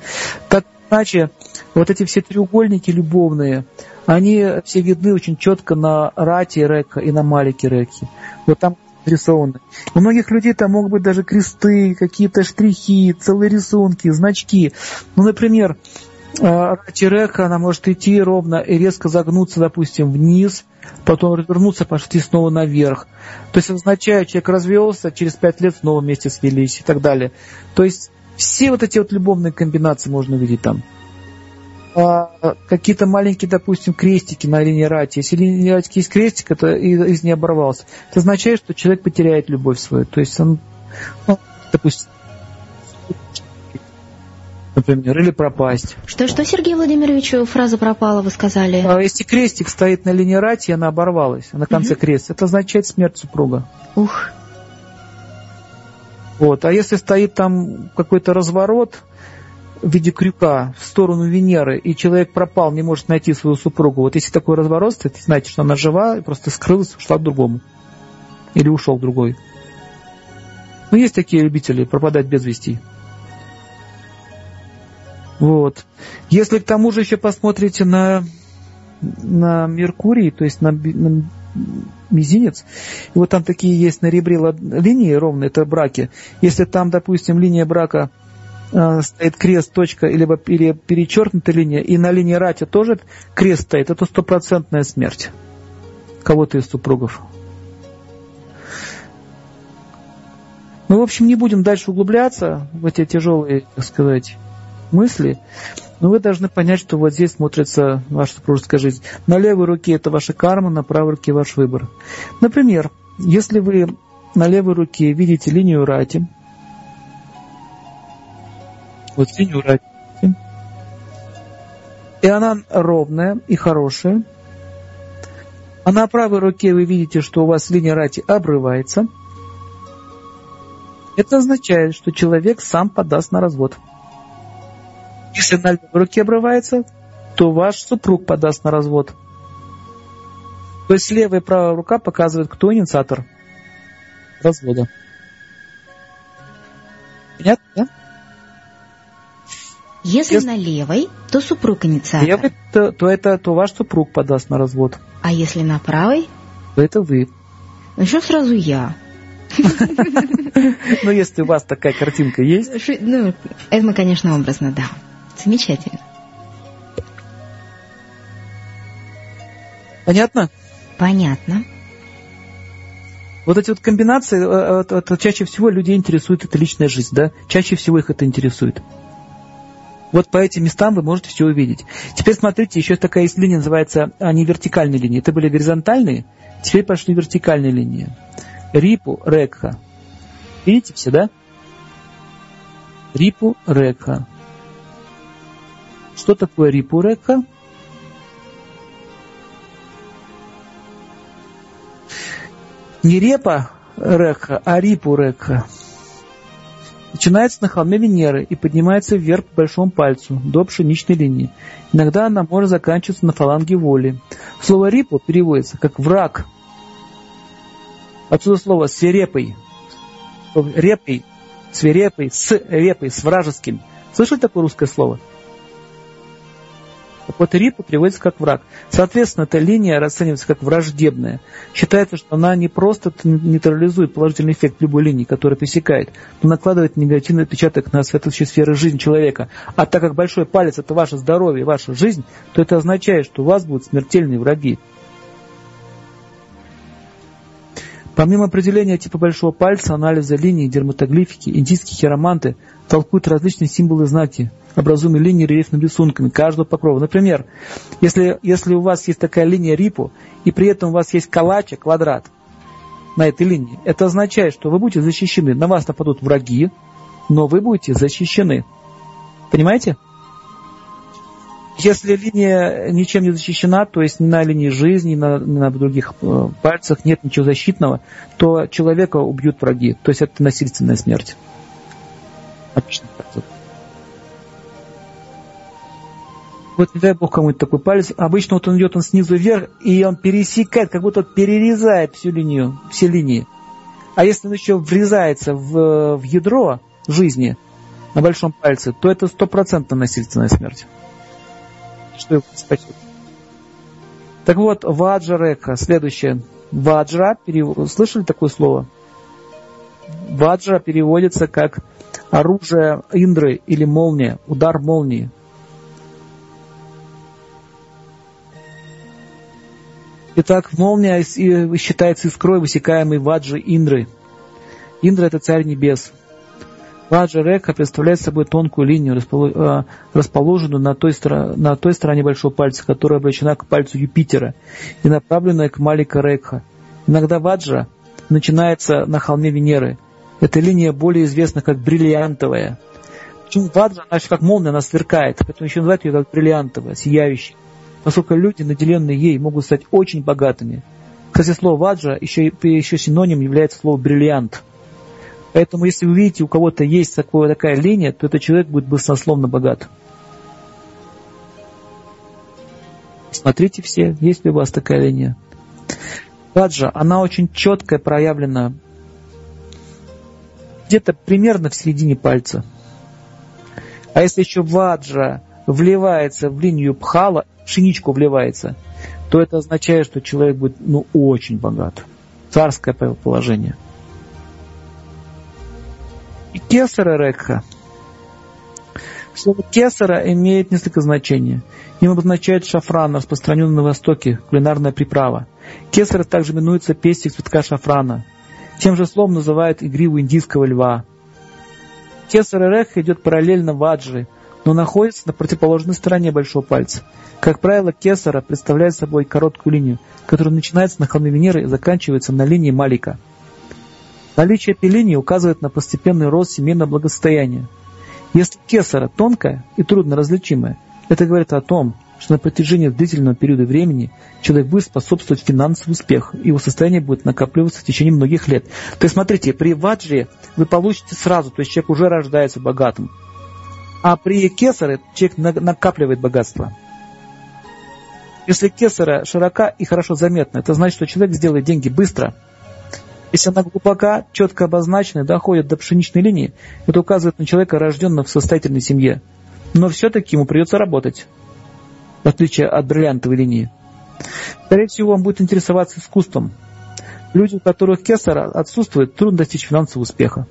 Так иначе, вот эти все треугольники любовные, они все видны очень четко на рате река и на малике реки. Вот там рисованы. У многих людей там могут быть даже кресты, какие-то штрихи, целые рисунки, значки. Ну, например, рати река, она может идти ровно и резко загнуться, допустим, вниз, потом развернуться, пошли снова наверх. То есть, означает, человек развелся, через пять лет снова вместе свелись и так далее. То есть, все вот эти вот любовные комбинации можно увидеть там. А какие-то маленькие, допустим, крестики на линии рати. Если линия рати есть крестик, это из нее оборвался. Это означает, что человек потеряет любовь свою. То есть, он, ну, допустим, например, или пропасть. Что, что, Сергей Владимирович, фраза пропала, вы сказали? Если крестик стоит на линии рати, она оборвалась, на конце угу. креста, это означает смерть супруга. Ух. Вот. А если стоит там какой-то разворот в виде крюка в сторону Венеры, и человек пропал, не может найти свою супругу, вот если такой разворот стоит, значит, что она жива, и просто скрылась, ушла к другому. Или ушел к другой. Но есть такие любители пропадать без вести. Вот. Если к тому же еще посмотрите на, на Меркурий, то есть на, на мизинец, и вот там такие есть на ребре линии ровные, это браки. Если там, допустим, линия брака э, стоит крест, точка, или перечеркнутая линия, и на линии рати тоже крест стоит, это стопроцентная смерть кого-то из супругов. Мы, в общем, не будем дальше углубляться в эти тяжелые, так сказать, мысли, но вы должны понять, что вот здесь смотрится ваша супружеская жизнь. На левой руке это ваша карма, на правой руке ваш выбор. Например, если вы на левой руке видите линию рати, вот линию рати, и она ровная и хорошая, а на правой руке вы видите, что у вас линия рати обрывается, это означает, что человек сам подаст на развод. Если на левой руке обрывается, то ваш супруг подаст на развод. То есть левая и правая рука показывают, кто инициатор развода. Понятно, да? Если, если... на левой, то супруг инициатор. Левой, то, то, это, то ваш супруг подаст на развод. А если на правой? То это вы. Начну сразу я. Ну, если у вас такая картинка есть. Ну, это, конечно, образно, да. Замечательно. Понятно? Понятно. Вот эти вот комбинации, это, это, чаще всего людей интересует эта личная жизнь, да? Чаще всего их это интересует. Вот по этим местам вы можете все увидеть. Теперь смотрите, еще такая есть линия, называется, они вертикальные линии. Это были горизонтальные, теперь пошли вертикальные линии. Рипу, Рекха. Видите все, да? Рипу, Рекха. Что такое Рипу, Рекха? Не репа Рекха, а Рипу Рекха. Начинается на холме Венеры и поднимается вверх по большому пальцу до пшеничной линии. Иногда она может заканчиваться на фаланге воли. Слово Рипу переводится как враг. Отсюда слово свирепый. Репый, свирепый, с репой, с вражеским. Слышали такое русское слово? Так вот, Рипу приводится как враг. Соответственно, эта линия расценивается как враждебная. Считается, что она не просто нейтрализует положительный эффект любой линии, которая пересекает, но накладывает негативный отпечаток на соответствующие сферы жизни человека. А так как большой палец – это ваше здоровье, ваша жизнь, то это означает, что у вас будут смертельные враги. Помимо определения типа большого пальца, анализа линий, дерматоглифики, индийские хироманты толкуют различные символы и знаки, образуемые линии рельефными рисунками каждого покрова. Например, если, если у вас есть такая линия рипу, и при этом у вас есть калача, квадрат на этой линии, это означает, что вы будете защищены. На вас нападут враги, но вы будете защищены. Понимаете? Если линия ничем не защищена, то есть ни на линии жизни, ни на, ни на других пальцах нет ничего защитного, то человека убьют враги. То есть это насильственная смерть. Отлично. Вот не дай бог кому-то такой палец. Обычно вот он идет он снизу вверх, и он пересекает, как будто перерезает всю линию, все линии. А если он еще врезается в, в ядро жизни на большом пальце, то это стопроцентно насильственная смерть. Что его спасет. Так вот, ваджа-река. Следующее. Ваджра. Перев... Слышали такое слово? Ваджра переводится как оружие Индры или молния, удар молнии. Итак, молния считается искрой, высекаемой ваджи Индры. Индра – это царь небес. Ваджа-река представляет собой тонкую линию, расположенную на той, на той стороне большого пальца, которая обращена к пальцу Юпитера и направленная к Малика-рекха. Иногда ваджа начинается на холме Венеры. Эта линия более известна как бриллиантовая. Почему ваджа, она еще как молния, она сверкает, поэтому еще называют ее как бриллиантовая, сияющая. Поскольку люди, наделенные ей, могут стать очень богатыми. Кстати, слово ваджа еще, еще синоним является слово бриллиант. Поэтому, если вы видите, у кого-то есть такое, такая линия, то этот человек будет баснословно богат. Смотрите все, есть ли у вас такая линия. Ваджа, она очень четко проявлена где-то примерно в середине пальца. А если еще ваджа вливается в линию пхала, пшеничку вливается, то это означает, что человек будет ну, очень богат. Царское положение. Кесара Рекха. Слово кесара имеет несколько значений. Им обозначает шафран, распространенный на Востоке, кулинарная приправа. Кесара также именуется пестик цветка шафрана. Тем же словом называют игриву индийского льва. Кесара Рекха идет параллельно ваджи, но находится на противоположной стороне большого пальца. Как правило, кесара представляет собой короткую линию, которая начинается на холме Венеры и заканчивается на линии Малика. Наличие этой линии указывает на постепенный рост семейного благосостояния. Если кесара тонкая и трудно различимая, это говорит о том, что на протяжении длительного периода времени человек будет способствовать финансовому успеху, и его состояние будет накапливаться в течение многих лет. То есть, смотрите, при ваджре вы получите сразу, то есть человек уже рождается богатым. А при кесаре человек накапливает богатство. Если кесара широка и хорошо заметна, это значит, что человек сделает деньги быстро. Если она глубока, четко обозначена, доходит до пшеничной линии, это указывает на человека, рожденного в состоятельной семье. Но все-таки ему придется работать, в отличие от бриллиантовой линии. Скорее всего, он будет интересоваться искусством. Люди, у которых кесар отсутствует, трудно достичь финансового успеха.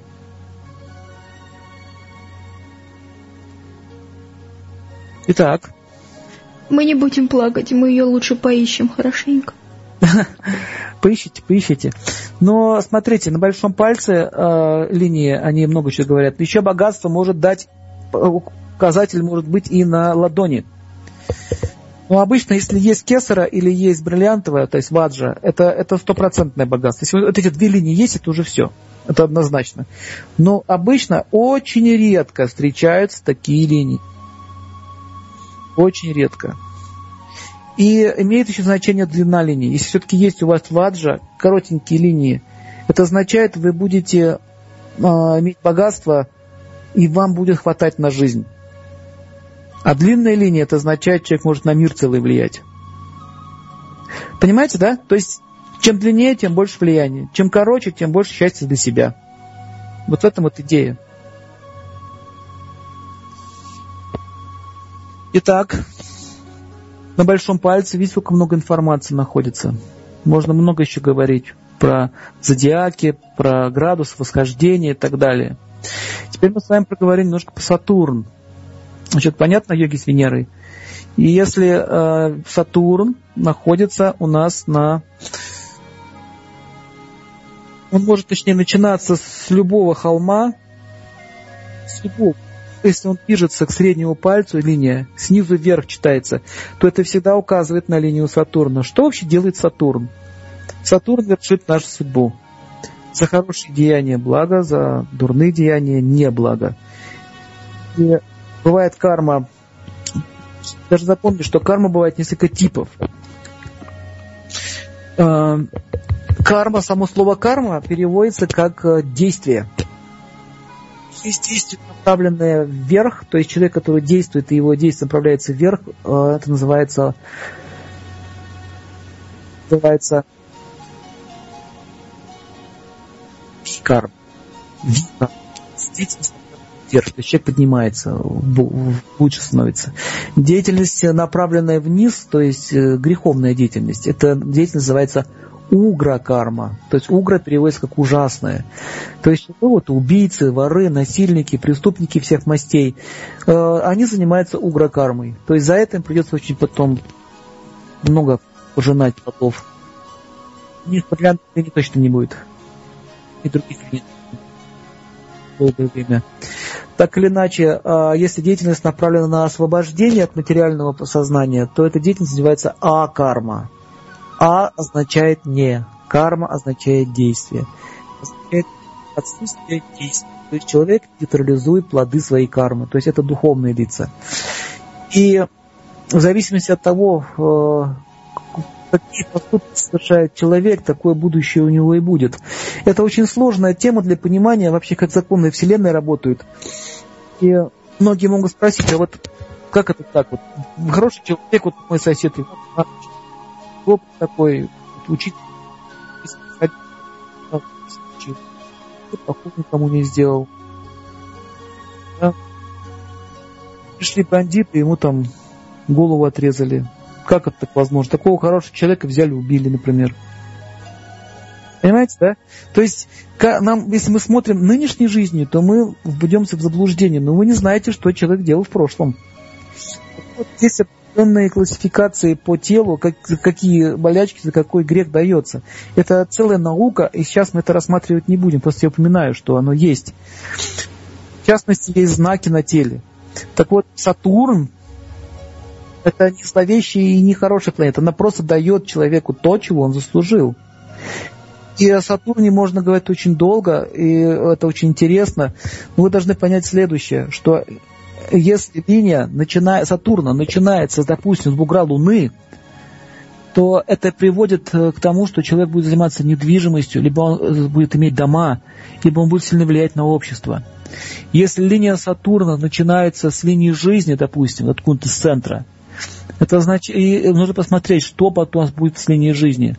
Итак. Мы не будем плакать, мы ее лучше поищем хорошенько. Поищите, поищите. Но смотрите, на большом пальце э, линии, они много еще говорят. Еще богатство может дать, указатель может быть и на ладони. Но обычно, если есть кесара или есть бриллиантовая, то есть ваджа, это стопроцентное богатство. Если вот эти две линии есть, это уже все. Это однозначно. Но обычно очень редко встречаются такие линии. Очень редко. И имеет еще значение длина линии. Если все-таки есть у вас ваджа, коротенькие линии, это означает, вы будете э, иметь богатство, и вам будет хватать на жизнь. А длинная линия, это означает, человек может на мир целый влиять. Понимаете, да? То есть, чем длиннее, тем больше влияния. Чем короче, тем больше счастья для себя. Вот в этом вот идея. Итак, на большом пальце, видите, сколько много информации находится. Можно много еще говорить про зодиаки, про градус восхождения и так далее. Теперь мы с вами проговорим немножко по Сатурн. Значит, понятно, йоги с Венерой. И если э, Сатурн находится у нас на... Он может, точнее, начинаться с любого холма, с любого. Если он движется к среднему пальцу, линия снизу вверх читается, то это всегда указывает на линию Сатурна. Что вообще делает Сатурн? Сатурн вершит нашу судьбу. За хорошие деяния благо, за дурные деяния неблаго. И бывает карма, даже запомни, что карма бывает несколько типов. Карма, само слово карма переводится как действие. Есть действия, направленные вверх, то есть человек, который действует, и его действие направляется вверх, это называется, называется карма. Видно, деятельность вверх, то есть человек поднимается, лучше становится. Деятельность, направленная вниз, то есть греховная деятельность, эта деятельность называется угра карма, то есть угра переводится как ужасная. То есть ну, вот убийцы, воры, насильники, преступники всех мастей, э, они занимаются угра кармой. То есть за это им придется очень потом много пожинать плодов. У них вариантов точно не будет. И других нет. Долгое время. Так или иначе, э, если деятельность направлена на освобождение от материального сознания, то эта деятельность называется а-карма. А означает не, карма означает действие, означает отсутствие действия. То есть человек нейтрализует плоды своей кармы, то есть это духовные лица. И в зависимости от того, какие поступки совершает человек, такое будущее у него и будет. Это очень сложная тема для понимания вообще, как законы Вселенной работают. И многие могут спросить, а вот как это так? Вот хороший человек, вот мой сосед, его такой учить походу никому не сделал. Да. Пришли бандиты, ему там голову отрезали. Как это так возможно? Такого хорошего человека взяли, убили, например. Понимаете, да? То есть, нам, если мы смотрим нынешней жизнью, то мы введемся в заблуждение, но вы не знаете, что человек делал в прошлом. Вот здесь классификации по телу, как, какие болячки, за какой грех дается. Это целая наука, и сейчас мы это рассматривать не будем, просто я упоминаю, что оно есть. В частности, есть знаки на теле. Так вот, Сатурн – это не зловещая и не хорошая планета, она просто дает человеку то, чего он заслужил. И о Сатурне можно говорить очень долго, и это очень интересно, но вы должны понять следующее, что... Если линия начиная, Сатурна начинается, допустим, с бугра Луны, то это приводит к тому, что человек будет заниматься недвижимостью, либо он будет иметь дома, либо он будет сильно влиять на общество. Если линия Сатурна начинается с линии жизни, допустим, откуда-то с центра, это значит, и нужно посмотреть, что потом будет с линией жизни.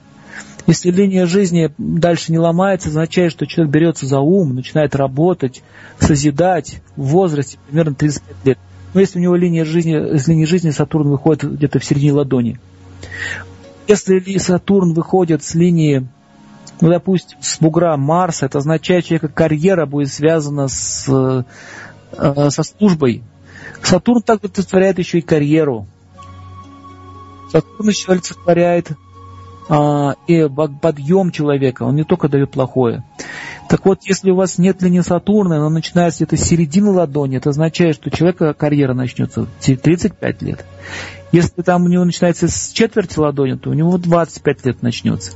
Если линия жизни дальше не ломается, означает, что человек берется за ум, начинает работать, созидать в возрасте примерно тридцать пять лет. Но если у него линия жизни, с линии жизни Сатурн выходит где-то в середине ладони. Если Сатурн выходит с линии ну, допустим, с бугра Марса, это означает, что человека карьера будет связана с, со службой. Сатурн так олицетворяет еще и карьеру. Сатурн еще олицетворяет а, и подъем человека. Он не только дает плохое. Так вот, если у вас нет линии Сатурна, она начинается где-то с середины ладони, это означает, что у человека карьера начнется в тридцать пять лет. Если там у него начинается с четверти ладони, то у него двадцать пять лет начнется.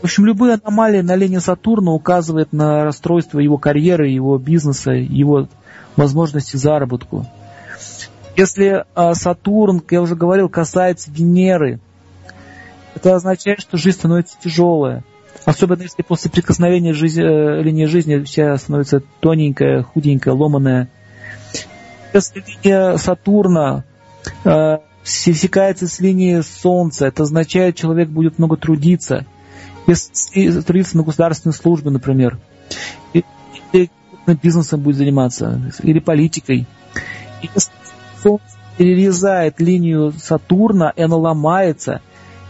В общем, любые аномалии на линии Сатурна указывают на расстройство его карьеры, его бизнеса, его возможности заработку. Если а, Сатурн, как я уже говорил, касается Венеры, это означает, что жизнь становится тяжелая. Особенно если после прикосновения жизни, э, линии жизни вся становится тоненькая, худенькая, ломаная. Если линия Сатурна э, сесекается с линии Солнца, это означает, что человек будет много трудиться. Если трудиться на государственной службе, например, или бизнесом будет заниматься, или политикой. Если Солнце перерезает линию Сатурна, и она ломается,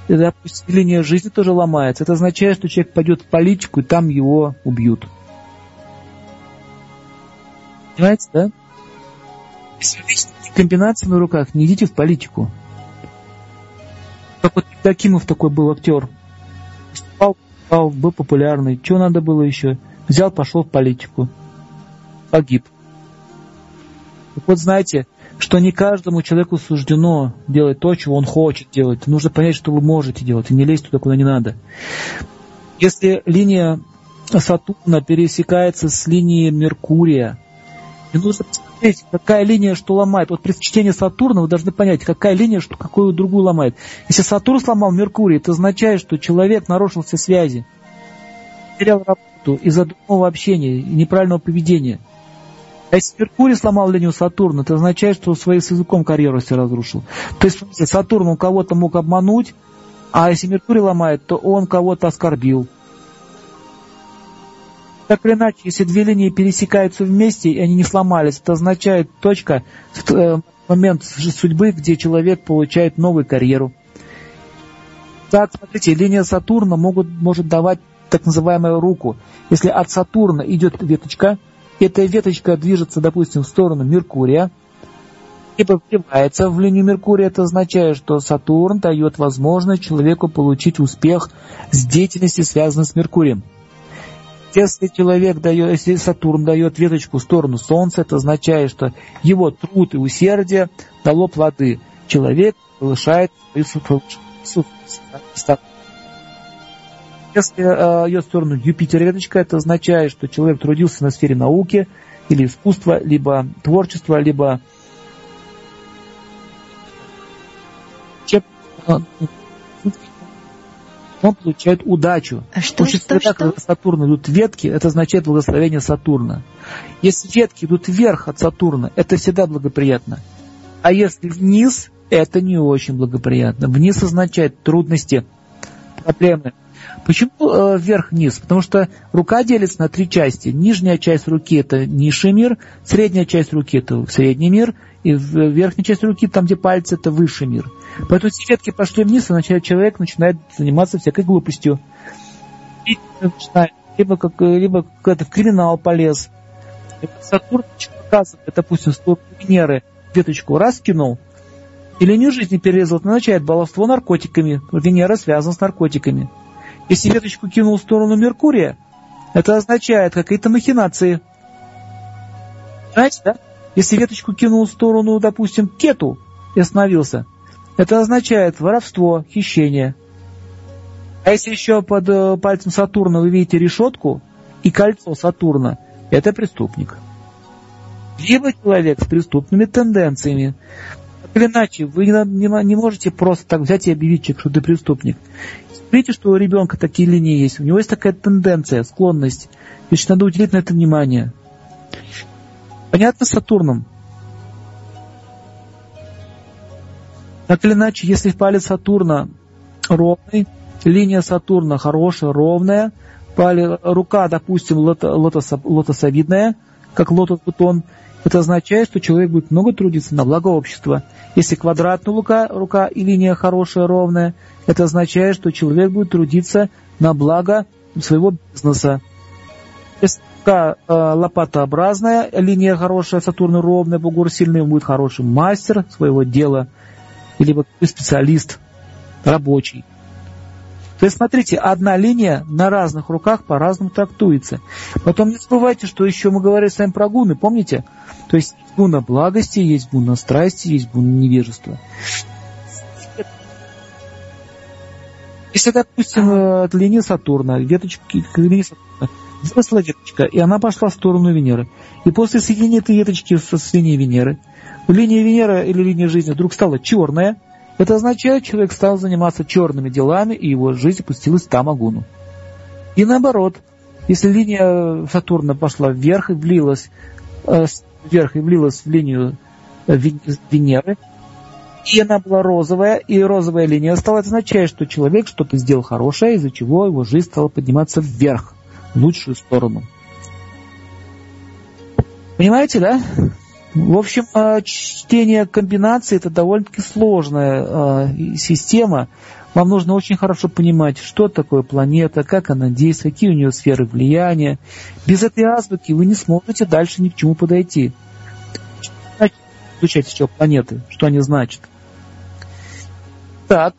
и, допустим, линия жизни тоже ломается. Это означает, что человек пойдет в политику, и там его убьют. Понимаете, да? Если личные комбинации на руках, не идите в политику. Как вот Евдокимов такой был актер. Вступал, вступал, был популярный. Чего надо было еще? Взял, пошел в политику. Погиб. Так вот, знаете, что не каждому человеку суждено делать то, чего он хочет делать. Нужно понять, что вы можете делать, и не лезть туда, куда не надо. Если линия Сатурна пересекается с линией Меркурия, и нужно посмотреть, какая линия что ломает. Вот при чтении Сатурна вы должны понять, какая линия что, какую другую ломает. Если Сатурн сломал Меркурий, это означает, что человек нарушил все связи, потерял работу из-за дурного общения и неправильного поведения. А если Меркурий сломал линию Сатурна, это означает, что своим языком карьеру все разрушил. То есть, смотрите, Сатурн у кого-то мог обмануть, а если Меркурий ломает, то он кого-то оскорбил. Так или иначе, если две линии пересекаются вместе, и они не сломались, это означает точка, момент судьбы, где человек получает новую карьеру. Так, смотрите, линия Сатурна могут, может давать так называемую руку. Если от Сатурна идет веточка, эта веточка движется, допустим, в сторону Меркурия и попривается в линию Меркурия. Это означает, что Сатурн дает возможность человеку получить успех с деятельности, связанной с Меркурием. Если человек дает, если Сатурн дает веточку в сторону Солнца, это означает, что его труд и усердие дало плоды. Человек повышает свою статус. Если идет в сторону Юпитера веточка, это означает, что человек трудился на сфере науки или искусства, либо творчества, либо он получает удачу. А что, что, когда что? Сатурна идут ветки, это означает благословение Сатурна. Если ветки идут вверх от Сатурна, это всегда благоприятно. А если вниз, это не очень благоприятно. Вниз означает трудности, проблемы. Почему вверх-вниз? Потому что рука делится на три части. Нижняя часть руки – это низший мир, средняя часть руки – это средний мир, и верхняя часть руки, там, где пальцы, это высший мир. Поэтому все ветки пошли вниз, и человек начинает заниматься всякой глупостью. И начинает, либо, как, либо как-то в криминал полез. Сатурн показывает, допустим, в сторону Венеры веточку раз кинул, и линию жизни перерезал, это означает баловство наркотиками. Венера связана с наркотиками. Если веточку кинул в сторону Меркурия, это означает какие-то махинации. Понимаете, да? Если веточку кинул в сторону, допустим, Кету и остановился, это означает воровство, хищение. А если еще под пальцем Сатурна вы видите решетку и кольцо Сатурна, это преступник. Либо человек с преступными тенденциями. Так или иначе, вы не можете просто так взять и объявить, что ты преступник. Видите, что у ребенка такие линии есть. У него есть такая тенденция, склонность. Значит, надо уделить на это внимание. Понятно с Сатурном? Так или иначе, если палец Сатурна ровный, линия Сатурна хорошая, ровная, палец, рука, допустим, лотоса, лотосовидная, как лотос-бутон, это означает, что человек будет много трудиться на благо общества. Если квадратная рука, рука и линия хорошая, ровная, это означает, что человек будет трудиться на благо своего бизнеса. Если э, лопатообразная линия хорошая, Сатурн ровная, бугор сильный, он будет хороший мастер своего дела или вот специалист рабочий. То есть, смотрите, одна линия на разных руках по-разному трактуется. Потом не забывайте, что еще мы говорили с вами про гуны, помните? То есть гуна благости, есть гуна страсти, есть гуна невежества. Если, допустим, от линии Сатурна, веточки, линии Сатурна, выросла веточка, и она пошла в сторону Венеры. И после соединения этой веточки с линией Венеры, линия Венеры или линия жизни вдруг стала черная. Это означает, что человек стал заниматься черными делами, и его жизнь опустилась в тамагуну. И наоборот, если линия Сатурна пошла вверх и влилась, э, вверх и влилась в линию Венеры, и она была розовая, и розовая линия стала, это означает, что человек что-то сделал хорошее, из-за чего его жизнь стала подниматься вверх, в лучшую сторону. Понимаете, да? В общем, чтение комбинаций – это довольно-таки сложная э, система. Вам нужно очень хорошо понимать, что такое планета, как она действует, какие у нее сферы влияния. Без этой азбуки вы не сможете дальше ни к чему подойти. Что значит изучать еще планеты? Что они значат? Так,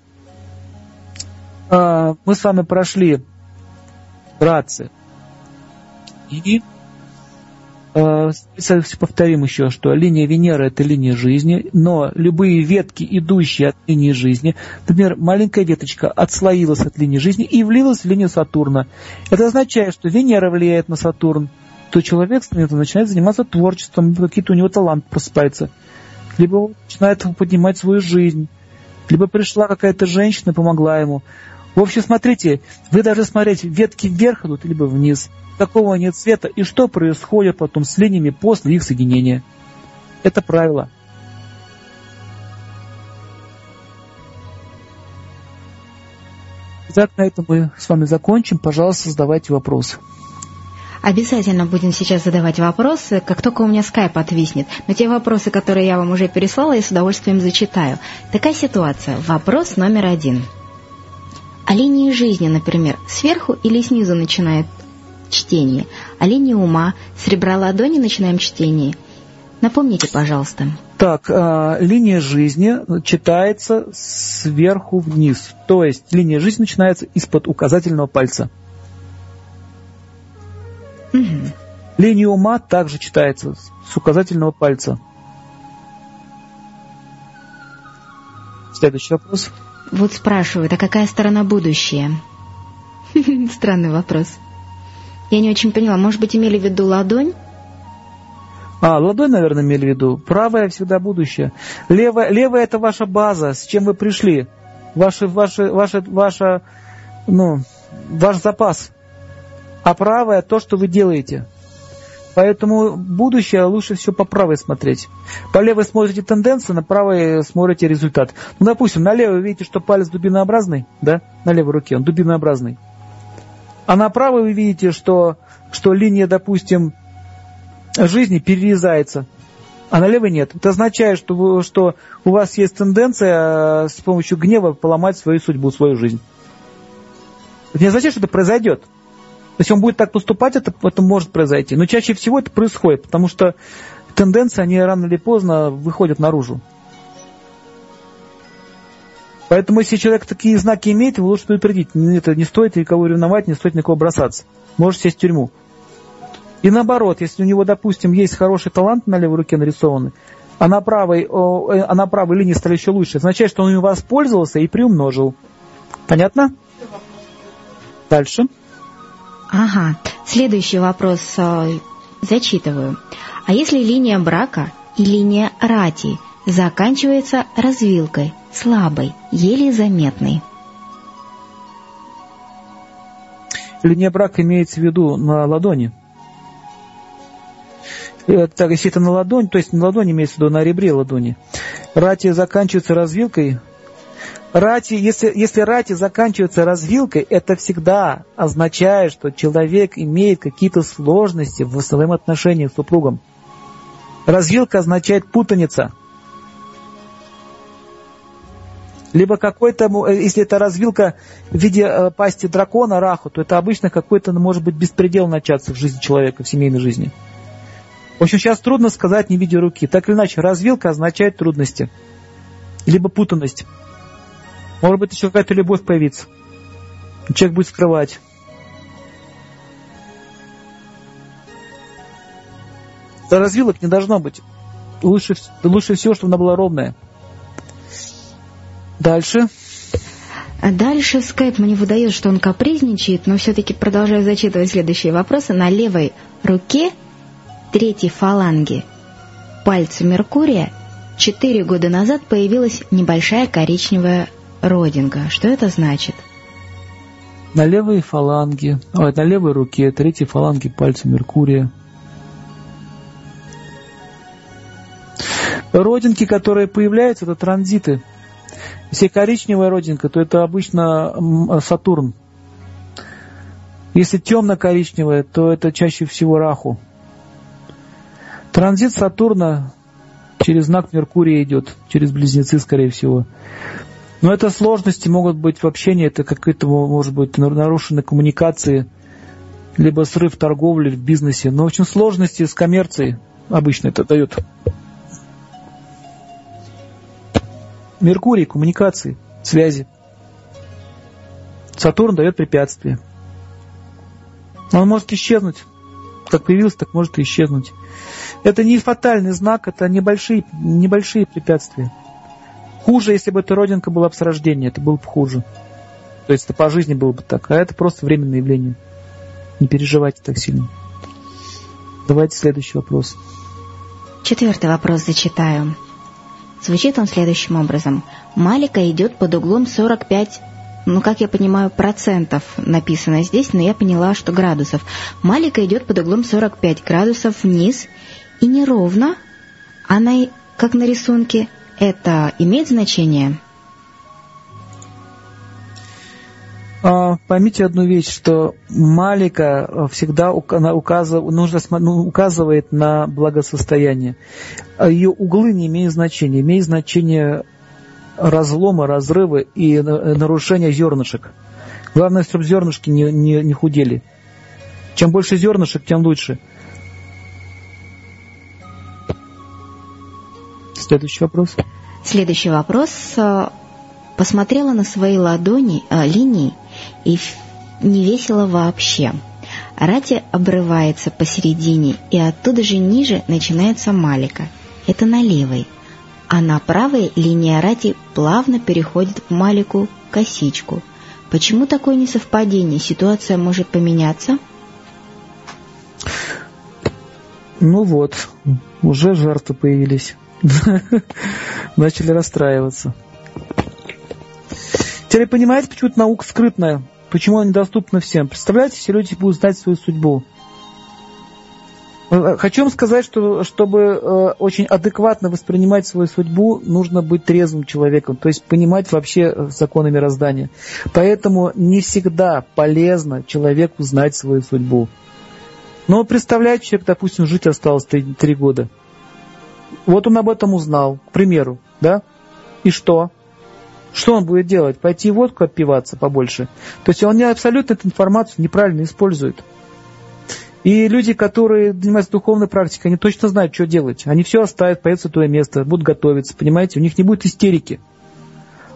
э, мы с вами прошли вкратце. И... повторим еще, что линия Венеры – это линия жизни, но любые ветки, идущие от линии жизни, например, маленькая веточка отслоилась от линии жизни и влилась в линию Сатурна. Это означает, что Венера влияет на Сатурн, то человек начинает заниматься творчеством, какие-то у него таланты просыпаются, либо он начинает поднимать свою жизнь, либо пришла какая-то женщина, помогла ему. В общем, смотрите, вы должны смотреть, ветки вверх идут, либо вниз. Такого нет цвета. И что происходит потом с линиями после их соединения? Это правило. Итак, на этом мы с вами закончим. Пожалуйста, задавайте вопросы. Обязательно будем сейчас задавать вопросы, как только у меня скайп отвиснет. Но те вопросы, которые я вам уже переслала, я с удовольствием зачитаю. Такая ситуация. Вопрос номер один. О линии жизни, например, сверху или снизу начинает чтение, о линии ума, с ребра ладони начинаем чтение. Напомните, пожалуйста. Так, э, линия жизни читается сверху вниз. То есть линия жизни начинается из-под указательного пальца. Угу. Линия ума также читается с указательного пальца. Следующий вопрос. Вот спрашивают, а какая сторона будущее? Странный вопрос. Я не очень поняла. Может быть, имели в виду ладонь? А, ладонь, наверное, имели в виду. Правая всегда будущее. Левая, левая – это ваша база, с чем вы пришли. Ваши, ваши, ваши, ваша, ну, ваш запас. А правая – то, что вы делаете. Поэтому будущее лучше всего по правой смотреть. По левой смотрите тенденцию, на правой смотрите результат. Ну, допустим, на левой видите, что палец дубинообразный, да? На левой руке он дубинообразный. А на правой вы видите, что, что линия, допустим, жизни перерезается, а на левой нет. Это означает, что, вы, что у вас есть тенденция с помощью гнева поломать свою судьбу, свою жизнь. Это не означает, что это произойдет. Если он будет так поступать, это, это может произойти. Но чаще всего это происходит, потому что тенденции, они рано или поздно выходят наружу. Поэтому, если человек такие знаки имеет, его лучше предупредить. Это не стоит никого ревновать, не стоит никого бросаться. Может сесть в тюрьму. И наоборот, если у него, допустим, есть хороший талант на левой руке нарисованный, а на правой, а на правой линии стали еще лучше, означает, что он им воспользовался и приумножил. Понятно? Дальше. Ага. Следующий вопрос зачитываю. А если линия брака и линия рати заканчивается развилкой, слабой, еле заметной? Линия брака имеется в виду на ладони. Так, если это на ладонь, то есть на ладони имеется в виду на ребре ладони. Рати заканчивается развилкой. Рати, если, если рати заканчивается развилкой, это всегда означает, что человек имеет какие-то сложности в своем отношении с супругом. Развилка означает путаница. либо какой-то, если это развилка в виде пасти дракона, раху, то это обычно какой-то, может быть, беспредел начаться в жизни человека, в семейной жизни. В общем, сейчас трудно сказать, не видя руки. Так или иначе, развилка означает трудности, либо путанность. Может быть, еще какая-то любовь появится. Человек будет скрывать. Развилок не должно быть. Лучше, лучше всего, чтобы она была ровная. Дальше. Дальше скайп мне выдает, что он капризничает, но все-таки продолжаю зачитывать следующие вопросы. На левой руке третьей фаланги пальца Меркурия четыре года назад появилась небольшая коричневая родинка. Что это значит? На левой фаланге, ой, на левой руке третьей фаланги пальца Меркурия. Родинки, которые появляются, это транзиты. Если коричневая родинка, то это обычно Сатурн. Если темно-коричневая, то это чаще всего Раху. Транзит Сатурна через знак Меркурия идет, через Близнецы, скорее всего. Но это сложности могут быть в общении, это какие-то, может быть, нарушены коммуникации, либо срыв торговли в бизнесе. Но, в общем, сложности с коммерцией обычно это дает. Меркурий, коммуникации, связи. Сатурн дает препятствия. Он может исчезнуть. Как появился, так может и исчезнуть. Это не фатальный знак, это небольшие, небольшие препятствия. Хуже, если бы эта родинка была бы с рождения, это было бы хуже. То есть это по жизни было бы так. А это просто временное явление. Не переживайте так сильно. Давайте следующий вопрос. Четвертый вопрос зачитаю. Звучит он следующим образом. Малика идет под углом сорок пять, ну, как я понимаю, процентов написано здесь, но я поняла, что градусов. Малика идет под углом сорок пять градусов вниз, и неровно, она, как на рисунке, это имеет значение? А, поймите одну вещь, что Малика всегда указывает, нужно, ну, указывает на благосостояние. Ее углы не имеют значения. Имеют значение разлома, разрыва и нарушения зернышек. Главное, чтобы зернышки не, не, не худели. Чем больше зернышек, тем лучше. Следующий вопрос. Следующий вопрос. Посмотрела на свои ладони, э, линии и не весело вообще. Рати обрывается посередине, и оттуда же ниже начинается Малика. Это на левой. А на правой линия Рати плавно переходит в Малику косичку. Почему такое несовпадение? Ситуация может поменяться? Ну вот, уже жертвы появились. Начали расстраиваться. Теперь понимаете, почему это наука скрытная, почему она недоступна всем. Представляете, все люди будут знать свою судьбу. Хочу вам сказать, что чтобы очень адекватно воспринимать свою судьбу, нужно быть трезвым человеком, то есть понимать вообще законы мироздания. Поэтому не всегда полезно человеку знать свою судьбу. Но представляете, человек, допустим, жить осталось три года. Вот он об этом узнал, к примеру, да? И что? Что он будет делать? Пойти водку отпиваться побольше? То есть он абсолютно эту информацию неправильно использует. И люди, которые занимаются духовной практикой, они точно знают, что делать. Они все оставят, поедут в святое место, будут готовиться, понимаете? У них не будет истерики.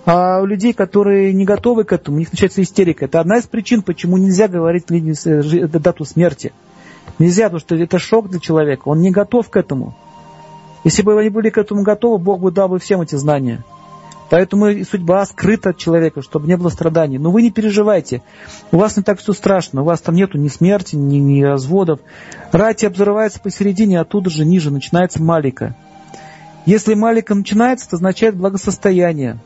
А у людей, которые не готовы к этому, у них начинается истерика. Это одна из причин, почему нельзя говорить дату смерти. Нельзя, потому что это шок для человека. Он не готов к этому. Если бы они были к этому готовы, Бог бы дал бы всем эти знания. Поэтому и судьба скрыта от человека, чтобы не было страданий. Но вы не переживайте. У вас не так все страшно. У вас там нету ни смерти, ни, ни разводов. Рати обзрывается посередине, оттуда же ниже начинается Малика. Если Малика начинается, это означает благосостояние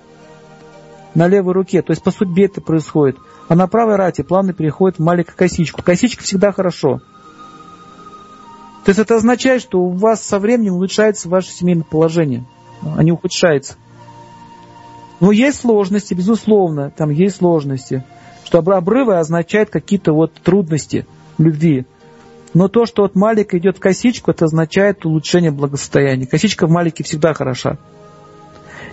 на левой руке. То есть по судьбе это происходит. А на правой Рати плавно переходит Малика косичку. Косичка всегда хорошо. То есть это означает, что у вас со временем улучшается ваше семейное положение. Они ухудшаются. Но есть сложности, безусловно, там есть сложности. Что обрывы означают какие-то вот трудности любви. Но то, что вот Малика идет в косичку, это означает улучшение благосостояния. Косичка в Малике всегда хороша.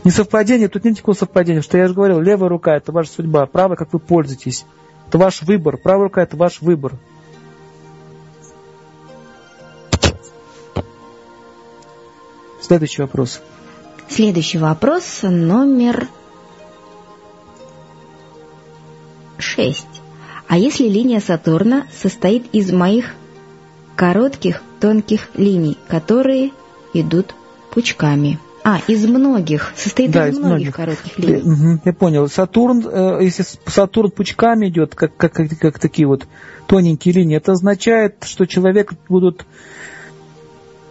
Несовпадение, тут нет никакого совпадения, что я же говорил, левая рука – это ваша судьба, правая – как вы пользуетесь. Это ваш выбор, правая рука – это ваш выбор. Следующий вопрос. Следующий вопрос номер шесть. А если линия Сатурна состоит из моих коротких, тонких линий, которые идут пучками? А, из многих. Состоит да, из, из многих, многих коротких линий. Я понял. Сатурн, э, если Сатурн пучками идет, как, как, как, как такие вот тоненькие линии, это означает, что человек будут...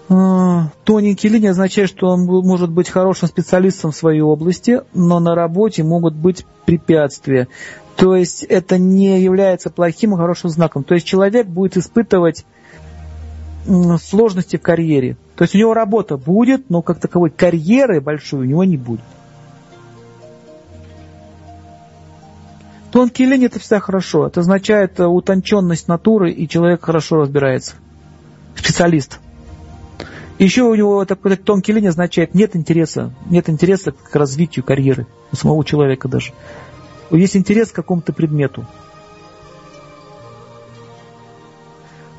Тоненькие линии означает, что он может быть хорошим специалистом в своей области, но на работе могут быть препятствия. То есть это не является плохим и хорошим знаком. То есть человек будет испытывать сложности в карьере. То есть у него работа будет, но как таковой карьеры большой у него не будет. Тонкие линии – это всегда хорошо. Это означает утонченность натуры, и человек хорошо разбирается. Специалист. Еще у него это, это тонкие линии означает нет интереса, нет интереса к развитию карьеры у самого человека даже. Есть интерес к какому-то предмету.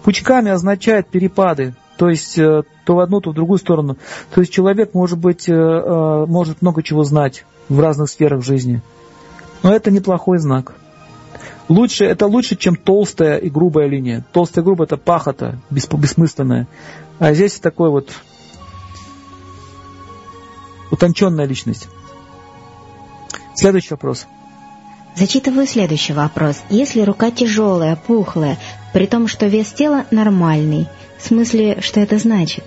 Пучками означает перепады, то есть то в одну, то в другую сторону. То есть человек может быть, может много чего знать в разных сферах жизни. Но это неплохой знак. Лучше, это лучше, чем толстая и грубая линия. Толстая и грубая – это пахота, бессмысленная. А здесь такой вот утонченная личность. Следующий вопрос. Зачитываю следующий вопрос. Если рука тяжелая, пухлая, при том, что вес тела нормальный, в смысле, что это значит?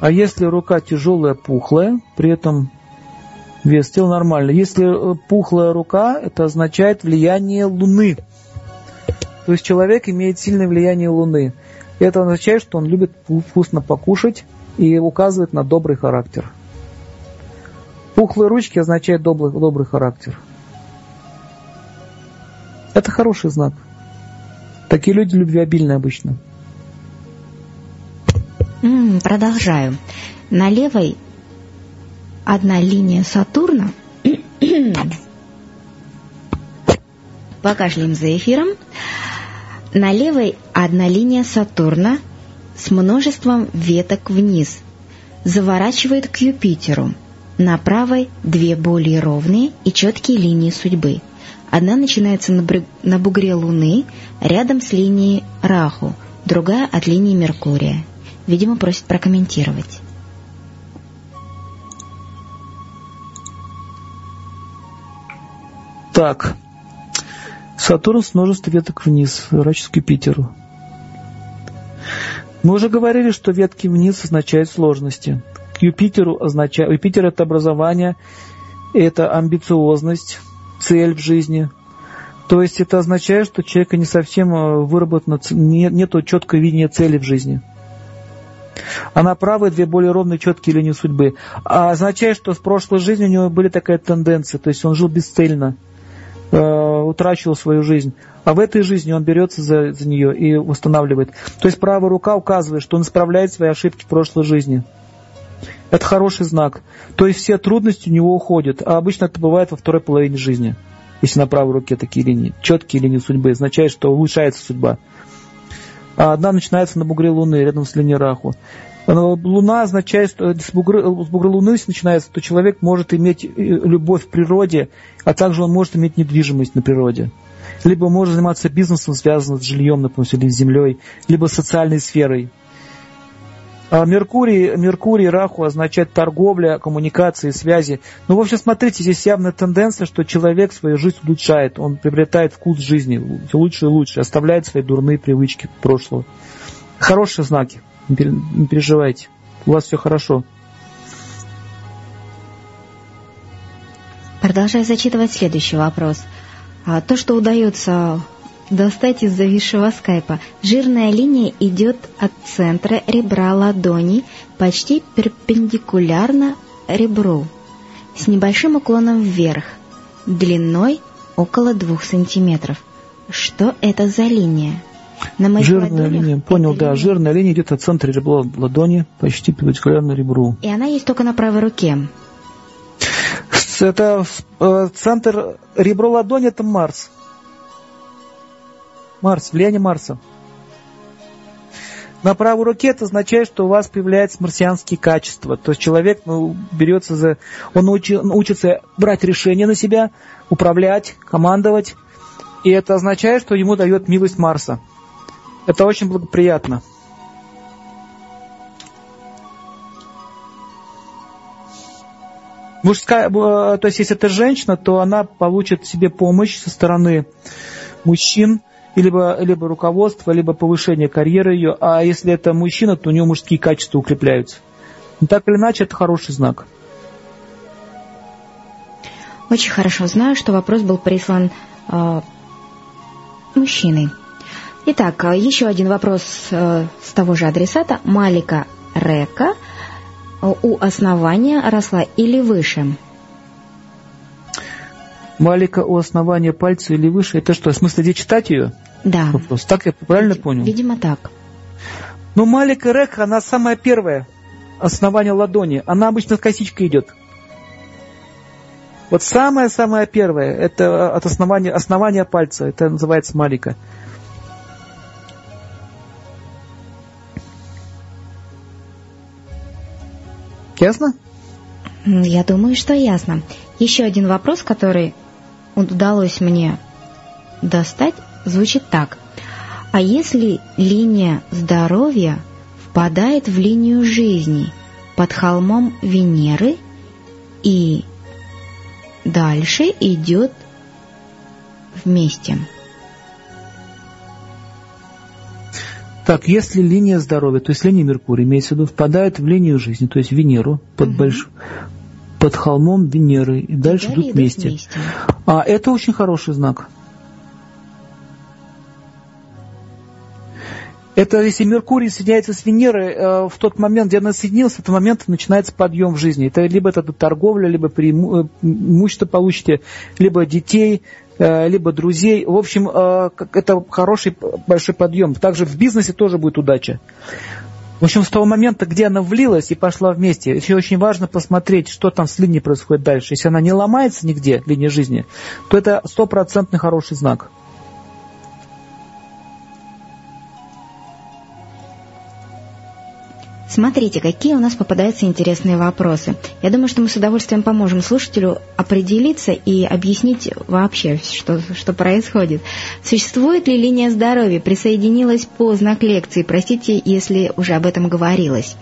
А если рука тяжелая, пухлая, при этом вес тела нормальный. Если пухлая рука, это означает влияние Луны. То есть человек имеет сильное влияние Луны. Это означает, что он любит вкусно покушать и указывает на добрый характер. Пухлые ручки означают добрый, добрый характер. Это хороший знак. Такие люди любвеобильны обычно. Mm, продолжаю. На левой одна линия Сатурна. Покашляем за эфиром. На левой одна линия Сатурна с множеством веток вниз, заворачивает к Юпитеру. На правой две более ровные и четкие линии судьбы. Одна начинается на, брю... на бугре Луны, рядом с линией Раху, другая от линии Меркурия. Видимо, просит прокомментировать. Так... Сатурн с множеством веток вниз, вращается к Юпитеру. Мы уже говорили, что ветки вниз означают сложности. К Юпитеру означает... Юпитер – это образование, это амбициозность, цель в жизни. То есть это означает, что у человека не совсем выработано, нету четкого видения цели в жизни. А на правой две более ровные, четкие линии судьбы. А означает, что в прошлой жизни у него были такая тенденция, то есть он жил бесцельно. Утрачивал свою жизнь. А в этой жизни он берется за, за нее и восстанавливает. То есть правая рука указывает, что он исправляет свои ошибки в прошлой жизни. Это хороший знак. То есть все трудности у него уходят. А обычно это бывает во второй половине жизни. Если на правой руке такие линии, четкие линии судьбы, означает, что улучшается судьба. А одна начинается на бугре Луны, рядом с линией Раху. Луна означает, что с бугра Луны, если начинается, то человек может иметь любовь к природе, а также он может иметь недвижимость на природе. Либо может заниматься бизнесом, связанным с жильем, например, или с землей, либо социальной сферой. А Меркурий, Меркурий, Раху означает торговля, коммуникации, связи. Ну, в общем, смотрите, здесь явная тенденция, что человек свою жизнь улучшает, он приобретает вкус жизни, все лучше и лучше, оставляет свои дурные привычки прошлого. Хорошие знаки. Не переживайте, у вас все хорошо. Продолжаю зачитывать следующий вопрос. А то, что удается достать из зависшего скайпа. Жирная линия идет от центра ребра ладони почти перпендикулярно ребру, с небольшим уклоном вверх, длиной около двух сантиметров. Что это за линия? На моих жирная ладонях, линия, понял, да, линия. Жирная линия где-то в центре ребра ладони, почти перпендикулярно ребру. И она есть только на правой руке. Это э, центр ребро ладони, это Марс. Марс, влияние Марса. На правой руке это означает, что у вас появляются марсианские качества. То есть человек ну, берется за... Он учи, учится брать решения на себя, управлять, командовать. И это означает, что ему дает милость Марса. Это очень благоприятно. Мужская, то есть если это женщина, то она получит себе помощь со стороны мужчин, либо, либо руководство, либо повышение карьеры ее. А если это мужчина, то у нее мужские качества укрепляются. Но так или иначе, это хороший знак. Очень хорошо. Знаю, что вопрос был прислан э, мужчиной. Итак, еще один вопрос э, с того же адресата. Малика Река. У основания росла или выше? Малика у основания пальца или выше? Это что, в смысле, где читать ее? Да. Вопрос. Так я правильно Вид- понял? Видимо, так. Ну, Малика Река, она самая первая. Основание ладони. Она обычно с косичкой идет. Вот самое-самое первое. Это от основания, основания пальца. Это называется Малика. Ясно? Я думаю, что ясно. Еще один вопрос, который удалось мне достать, звучит так. А если линия здоровья впадает в линию жизни под холмом Венеры и дальше идет вместе? Так, если линия здоровья, то есть линия Меркурия, имеется в виду, впадает в линию жизни, то есть Венеру, под, угу. больш... под холмом Венеры, и дальше идут вместе. вместе. А это очень хороший знак. Это если Меркурий соединяется с Венерой, э, в тот момент, где она соединилась, в этот момент начинается подъем в жизни. Это либо это торговля, либо преимущество получите, либо детей, либо друзей. В общем, это хороший большой подъем. Также в бизнесе тоже будет удача. В общем, с того момента, где она влилась и пошла вместе, еще очень важно посмотреть, что там с линией происходит дальше. Если она не ломается нигде, линия жизни, то это стопроцентный хороший знак. Смотрите, какие у нас попадаются интересные вопросы. Я думаю, что мы с удовольствием поможем слушателю определиться и объяснить вообще, что, что происходит. Существует ли линия здоровья? Присоединилась по знак лекции. Простите, если уже об этом говорилось.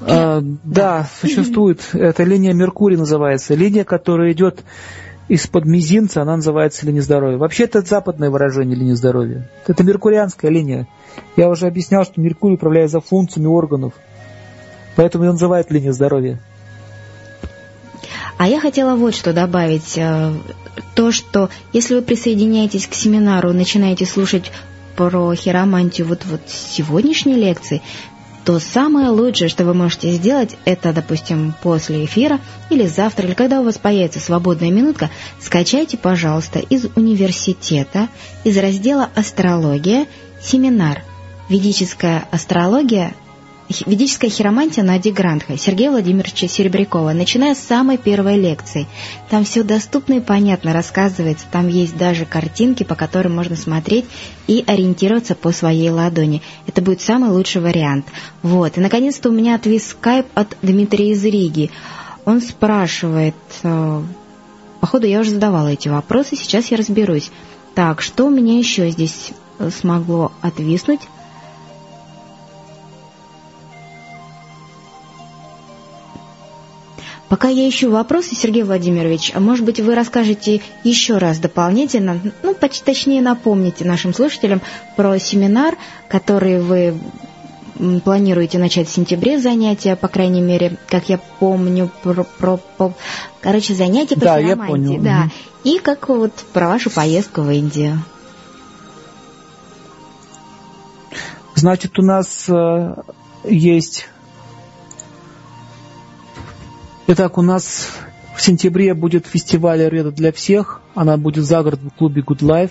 А, да, да, существует. Это линия Меркурия называется. Линия, которая идет из-под мизинца, она называется линия здоровья. Вообще, это западное выражение линии здоровья. Это меркурианская линия. Я уже объяснял, что Меркурий управляет за функциями органов. Поэтому ее называют линией здоровья. А я хотела вот что добавить. То, что если вы присоединяетесь к семинару, начинаете слушать про хиромантию вот в сегодняшней лекции, то самое лучшее, что вы можете сделать, это, допустим, после эфира или завтра, или когда у вас появится свободная минутка, скачайте, пожалуйста, из университета, из раздела «Астрология» семинар «Ведическая астрология», «Ведическая хиромантия» Нади Грантха Сергея Владимировича Серебрякова, начиная с самой первой лекции. Там все доступно и понятно рассказывается, там есть даже картинки, по которым можно смотреть и ориентироваться по своей ладони. Это будет самый лучший вариант. Вот. И, наконец-то, у меня отвис скайп от Дмитрия из Риги. Он спрашивает... Походу, я уже задавала эти вопросы, сейчас я разберусь. Так, что у меня еще здесь смогло отвиснуть? Пока я ищу вопросы, Сергей Владимирович, а может быть, вы расскажете еще раз дополнительно, ну, почти точнее напомните нашим слушателям про семинар, который вы планируете начать в сентябре, занятия, по крайней мере, как я помню, про, про, про короче, занятия по да, хиромантии, да, угу. И как вот про вашу поездку в Индию. Значит, у нас э, есть... Итак, у нас в сентябре будет фестиваль «Эрведа для всех». Она будет за город в клубе Good Life.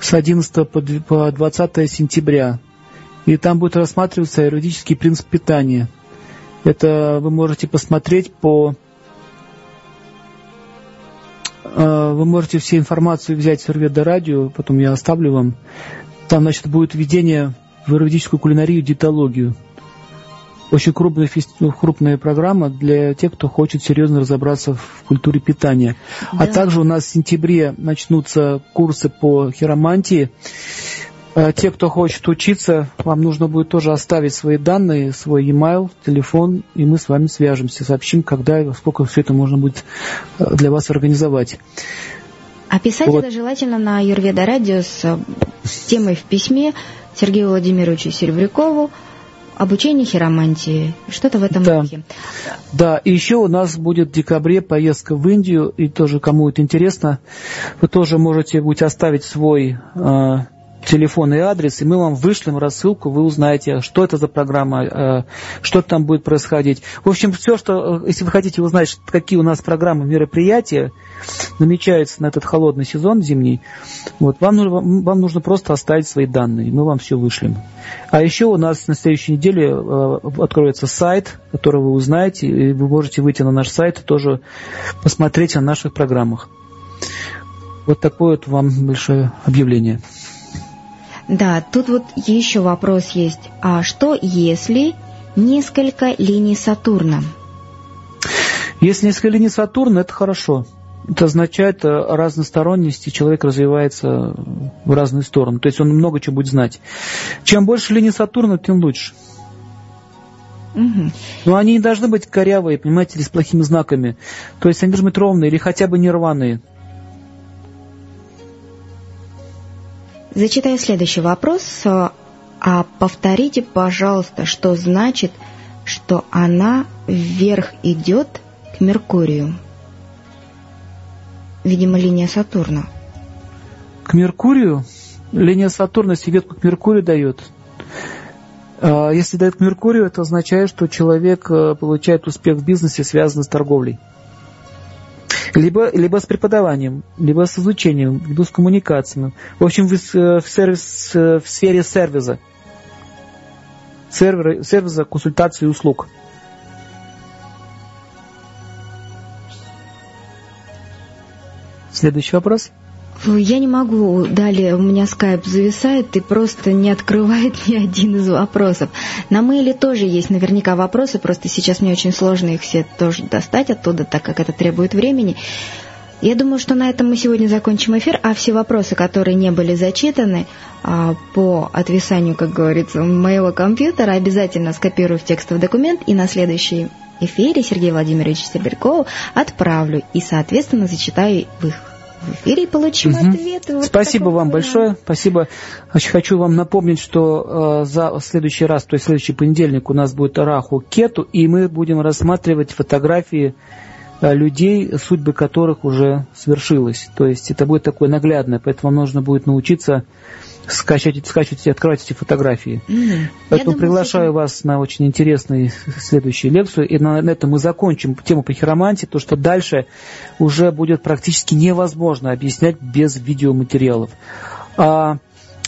с одиннадцатого по двадцатое сентября. И там будет рассматриваться аэробический принцип питания. Это вы можете посмотреть по... Вы можете всю информацию взять с Эрведа Радио, потом я оставлю вам. Там, значит, будет введение в аэробическую кулинарию и диетологию. Очень крупная, фести... крупная программа для тех, кто хочет серьезно разобраться в культуре питания. Да. А также у нас в сентябре начнутся курсы по хиромантии. Те, кто хочет учиться, вам нужно будет тоже оставить свои данные, свой e-mail, телефон, и мы с вами свяжемся, сообщим, когда и во сколько все это можно будет для вас организовать. А писать вот. Это желательно на Юрведа Радио с, с темой в письме Сергею Владимировичу Серебрякову «Обучение хиромантии». Что-то в этом да. духе. Да, и еще у нас будет в декабре поездка в Индию, и тоже, кому это интересно, вы тоже можете будете оставить свой... телефон и адрес, и мы вам вышлем рассылку, вы узнаете, что это за программа, что там будет происходить. В общем, все, что, если вы хотите узнать, какие у нас программы, мероприятия намечаются на этот холодный сезон зимний, вот, вам, нужно, вам нужно просто оставить свои данные, мы вам все вышлем. А еще у нас на следующей неделе откроется сайт, который вы узнаете, и вы можете выйти на наш сайт и тоже посмотреть о наших программах. Вот такое вот вам большое объявление. Да, тут вот еще вопрос есть. А что, если несколько линий Сатурна? Если несколько линий Сатурна, это хорошо. Это означает разносторонность, и человек развивается в разные стороны. То есть он много чего будет знать. Чем больше линий Сатурна, тем лучше. Угу. Но они не должны быть корявые, понимаете, или с плохими знаками. То есть они должны быть ровные или хотя бы не рваные. Зачитаю следующий вопрос. А повторите, пожалуйста, что значит, что она вверх идет к Меркурию? Видимо, линия Сатурна. К Меркурию? Линия Сатурна, если идет к Меркурию, дает. Если дает к Меркурию, это означает, что человек получает успех в бизнесе, связанный с торговлей. Либо, либо с преподаванием, либо с изучением, либо с коммуникациями. В общем, в, сервис, в сфере сервиса. Сервер, сервиса, консультаций и услуг. Следующий вопрос. Я не могу, далее у меня скайп зависает и просто не открывает ни один из вопросов. На мейле тоже есть наверняка вопросы, просто сейчас мне очень сложно их все тоже достать оттуда, так как это требует времени. Я думаю, что на этом мы сегодня закончим эфир, а все вопросы, которые не были зачитаны по отвисанию, как говорится, моего компьютера, обязательно скопирую в текстовый документ и на следующий эфире Сергею Владимировичу Серебрякову отправлю и, соответственно, зачитаю их. В эфире получим угу. ответы. Вот спасибо вам большое. Спасибо. Хочу вам напомнить, что э, за следующий раз, то есть следующий понедельник, у нас будет Раху Кету, и мы будем рассматривать фотографии э, людей, судьбы которых уже свершилась. То есть это будет такое наглядное, поэтому нужно будет научиться скачать, скачивать и открывать эти фотографии. Угу. Поэтому думаю, приглашаю что-то... вас на очень интересную следующую лекцию. И на этом мы закончим тему по хиромантии, потому что дальше уже будет практически невозможно объяснять без видеоматериалов. А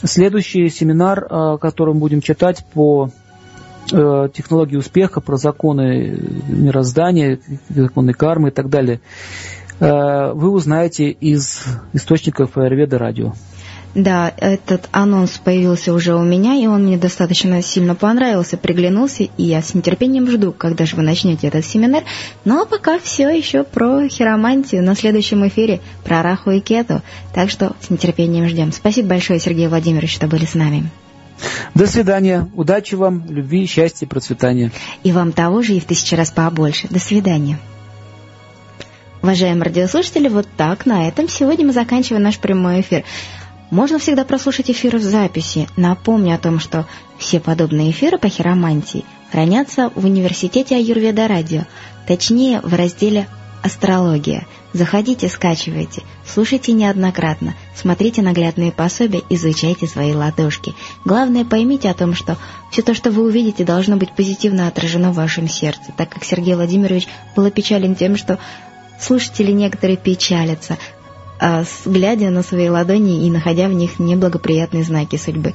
следующий семинар, который мы будем читать по технологии успеха, про законы мироздания, законы кармы и так далее, вы узнаете из источников Эрведа Радио. Да, этот анонс появился уже у меня, и он мне достаточно сильно понравился, приглянулся, и я с нетерпением жду, когда же вы начнете этот семинар. Ну а пока все еще про хиромантию на следующем эфире, про Раху и Кету. Так что с нетерпением ждем. Спасибо большое, Сергей Владимирович, что были с нами. До свидания. Удачи вам, любви, счастья и процветания. И вам того же и в тысячу раз побольше. До свидания. Уважаемые радиослушатели, вот так на этом сегодня мы заканчиваем наш прямой эфир. Можно всегда прослушать эфиры в записи. Напомню о том, что все подобные эфиры по хиромантии хранятся в университете Аюрведа Радио, точнее в разделе «Астрология». Заходите, скачивайте, слушайте неоднократно, смотрите наглядные пособия, изучайте свои ладошки. Главное, поймите о том, что все то, что вы увидите, должно быть позитивно отражено в вашем сердце, так как Сергей Владимирович был опечален тем, что слушатели некоторые печалятся. глядя на свои ладони и находя в них неблагоприятные знаки судьбы.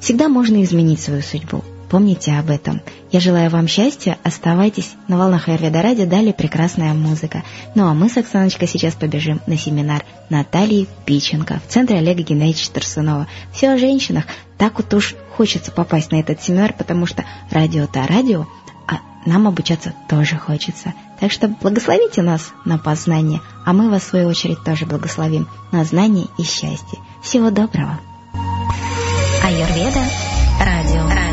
Всегда можно изменить свою судьбу. Помните об этом. Я желаю вам счастья. Оставайтесь на волнах Эрведа Радио. Далее прекрасная музыка. Ну а мы с Оксаночкой сейчас побежим на семинар Натальи Пиченко в центре Олега Геннадьевича Турсунова. Все о женщинах. Так вот уж хочется попасть на этот семинар, потому что радио-то радио, а нам обучаться тоже хочется. Так что благословите нас на познание, а мы вас в свою очередь тоже благословим на знание и счастье. Всего доброго. Аюрведа Радио.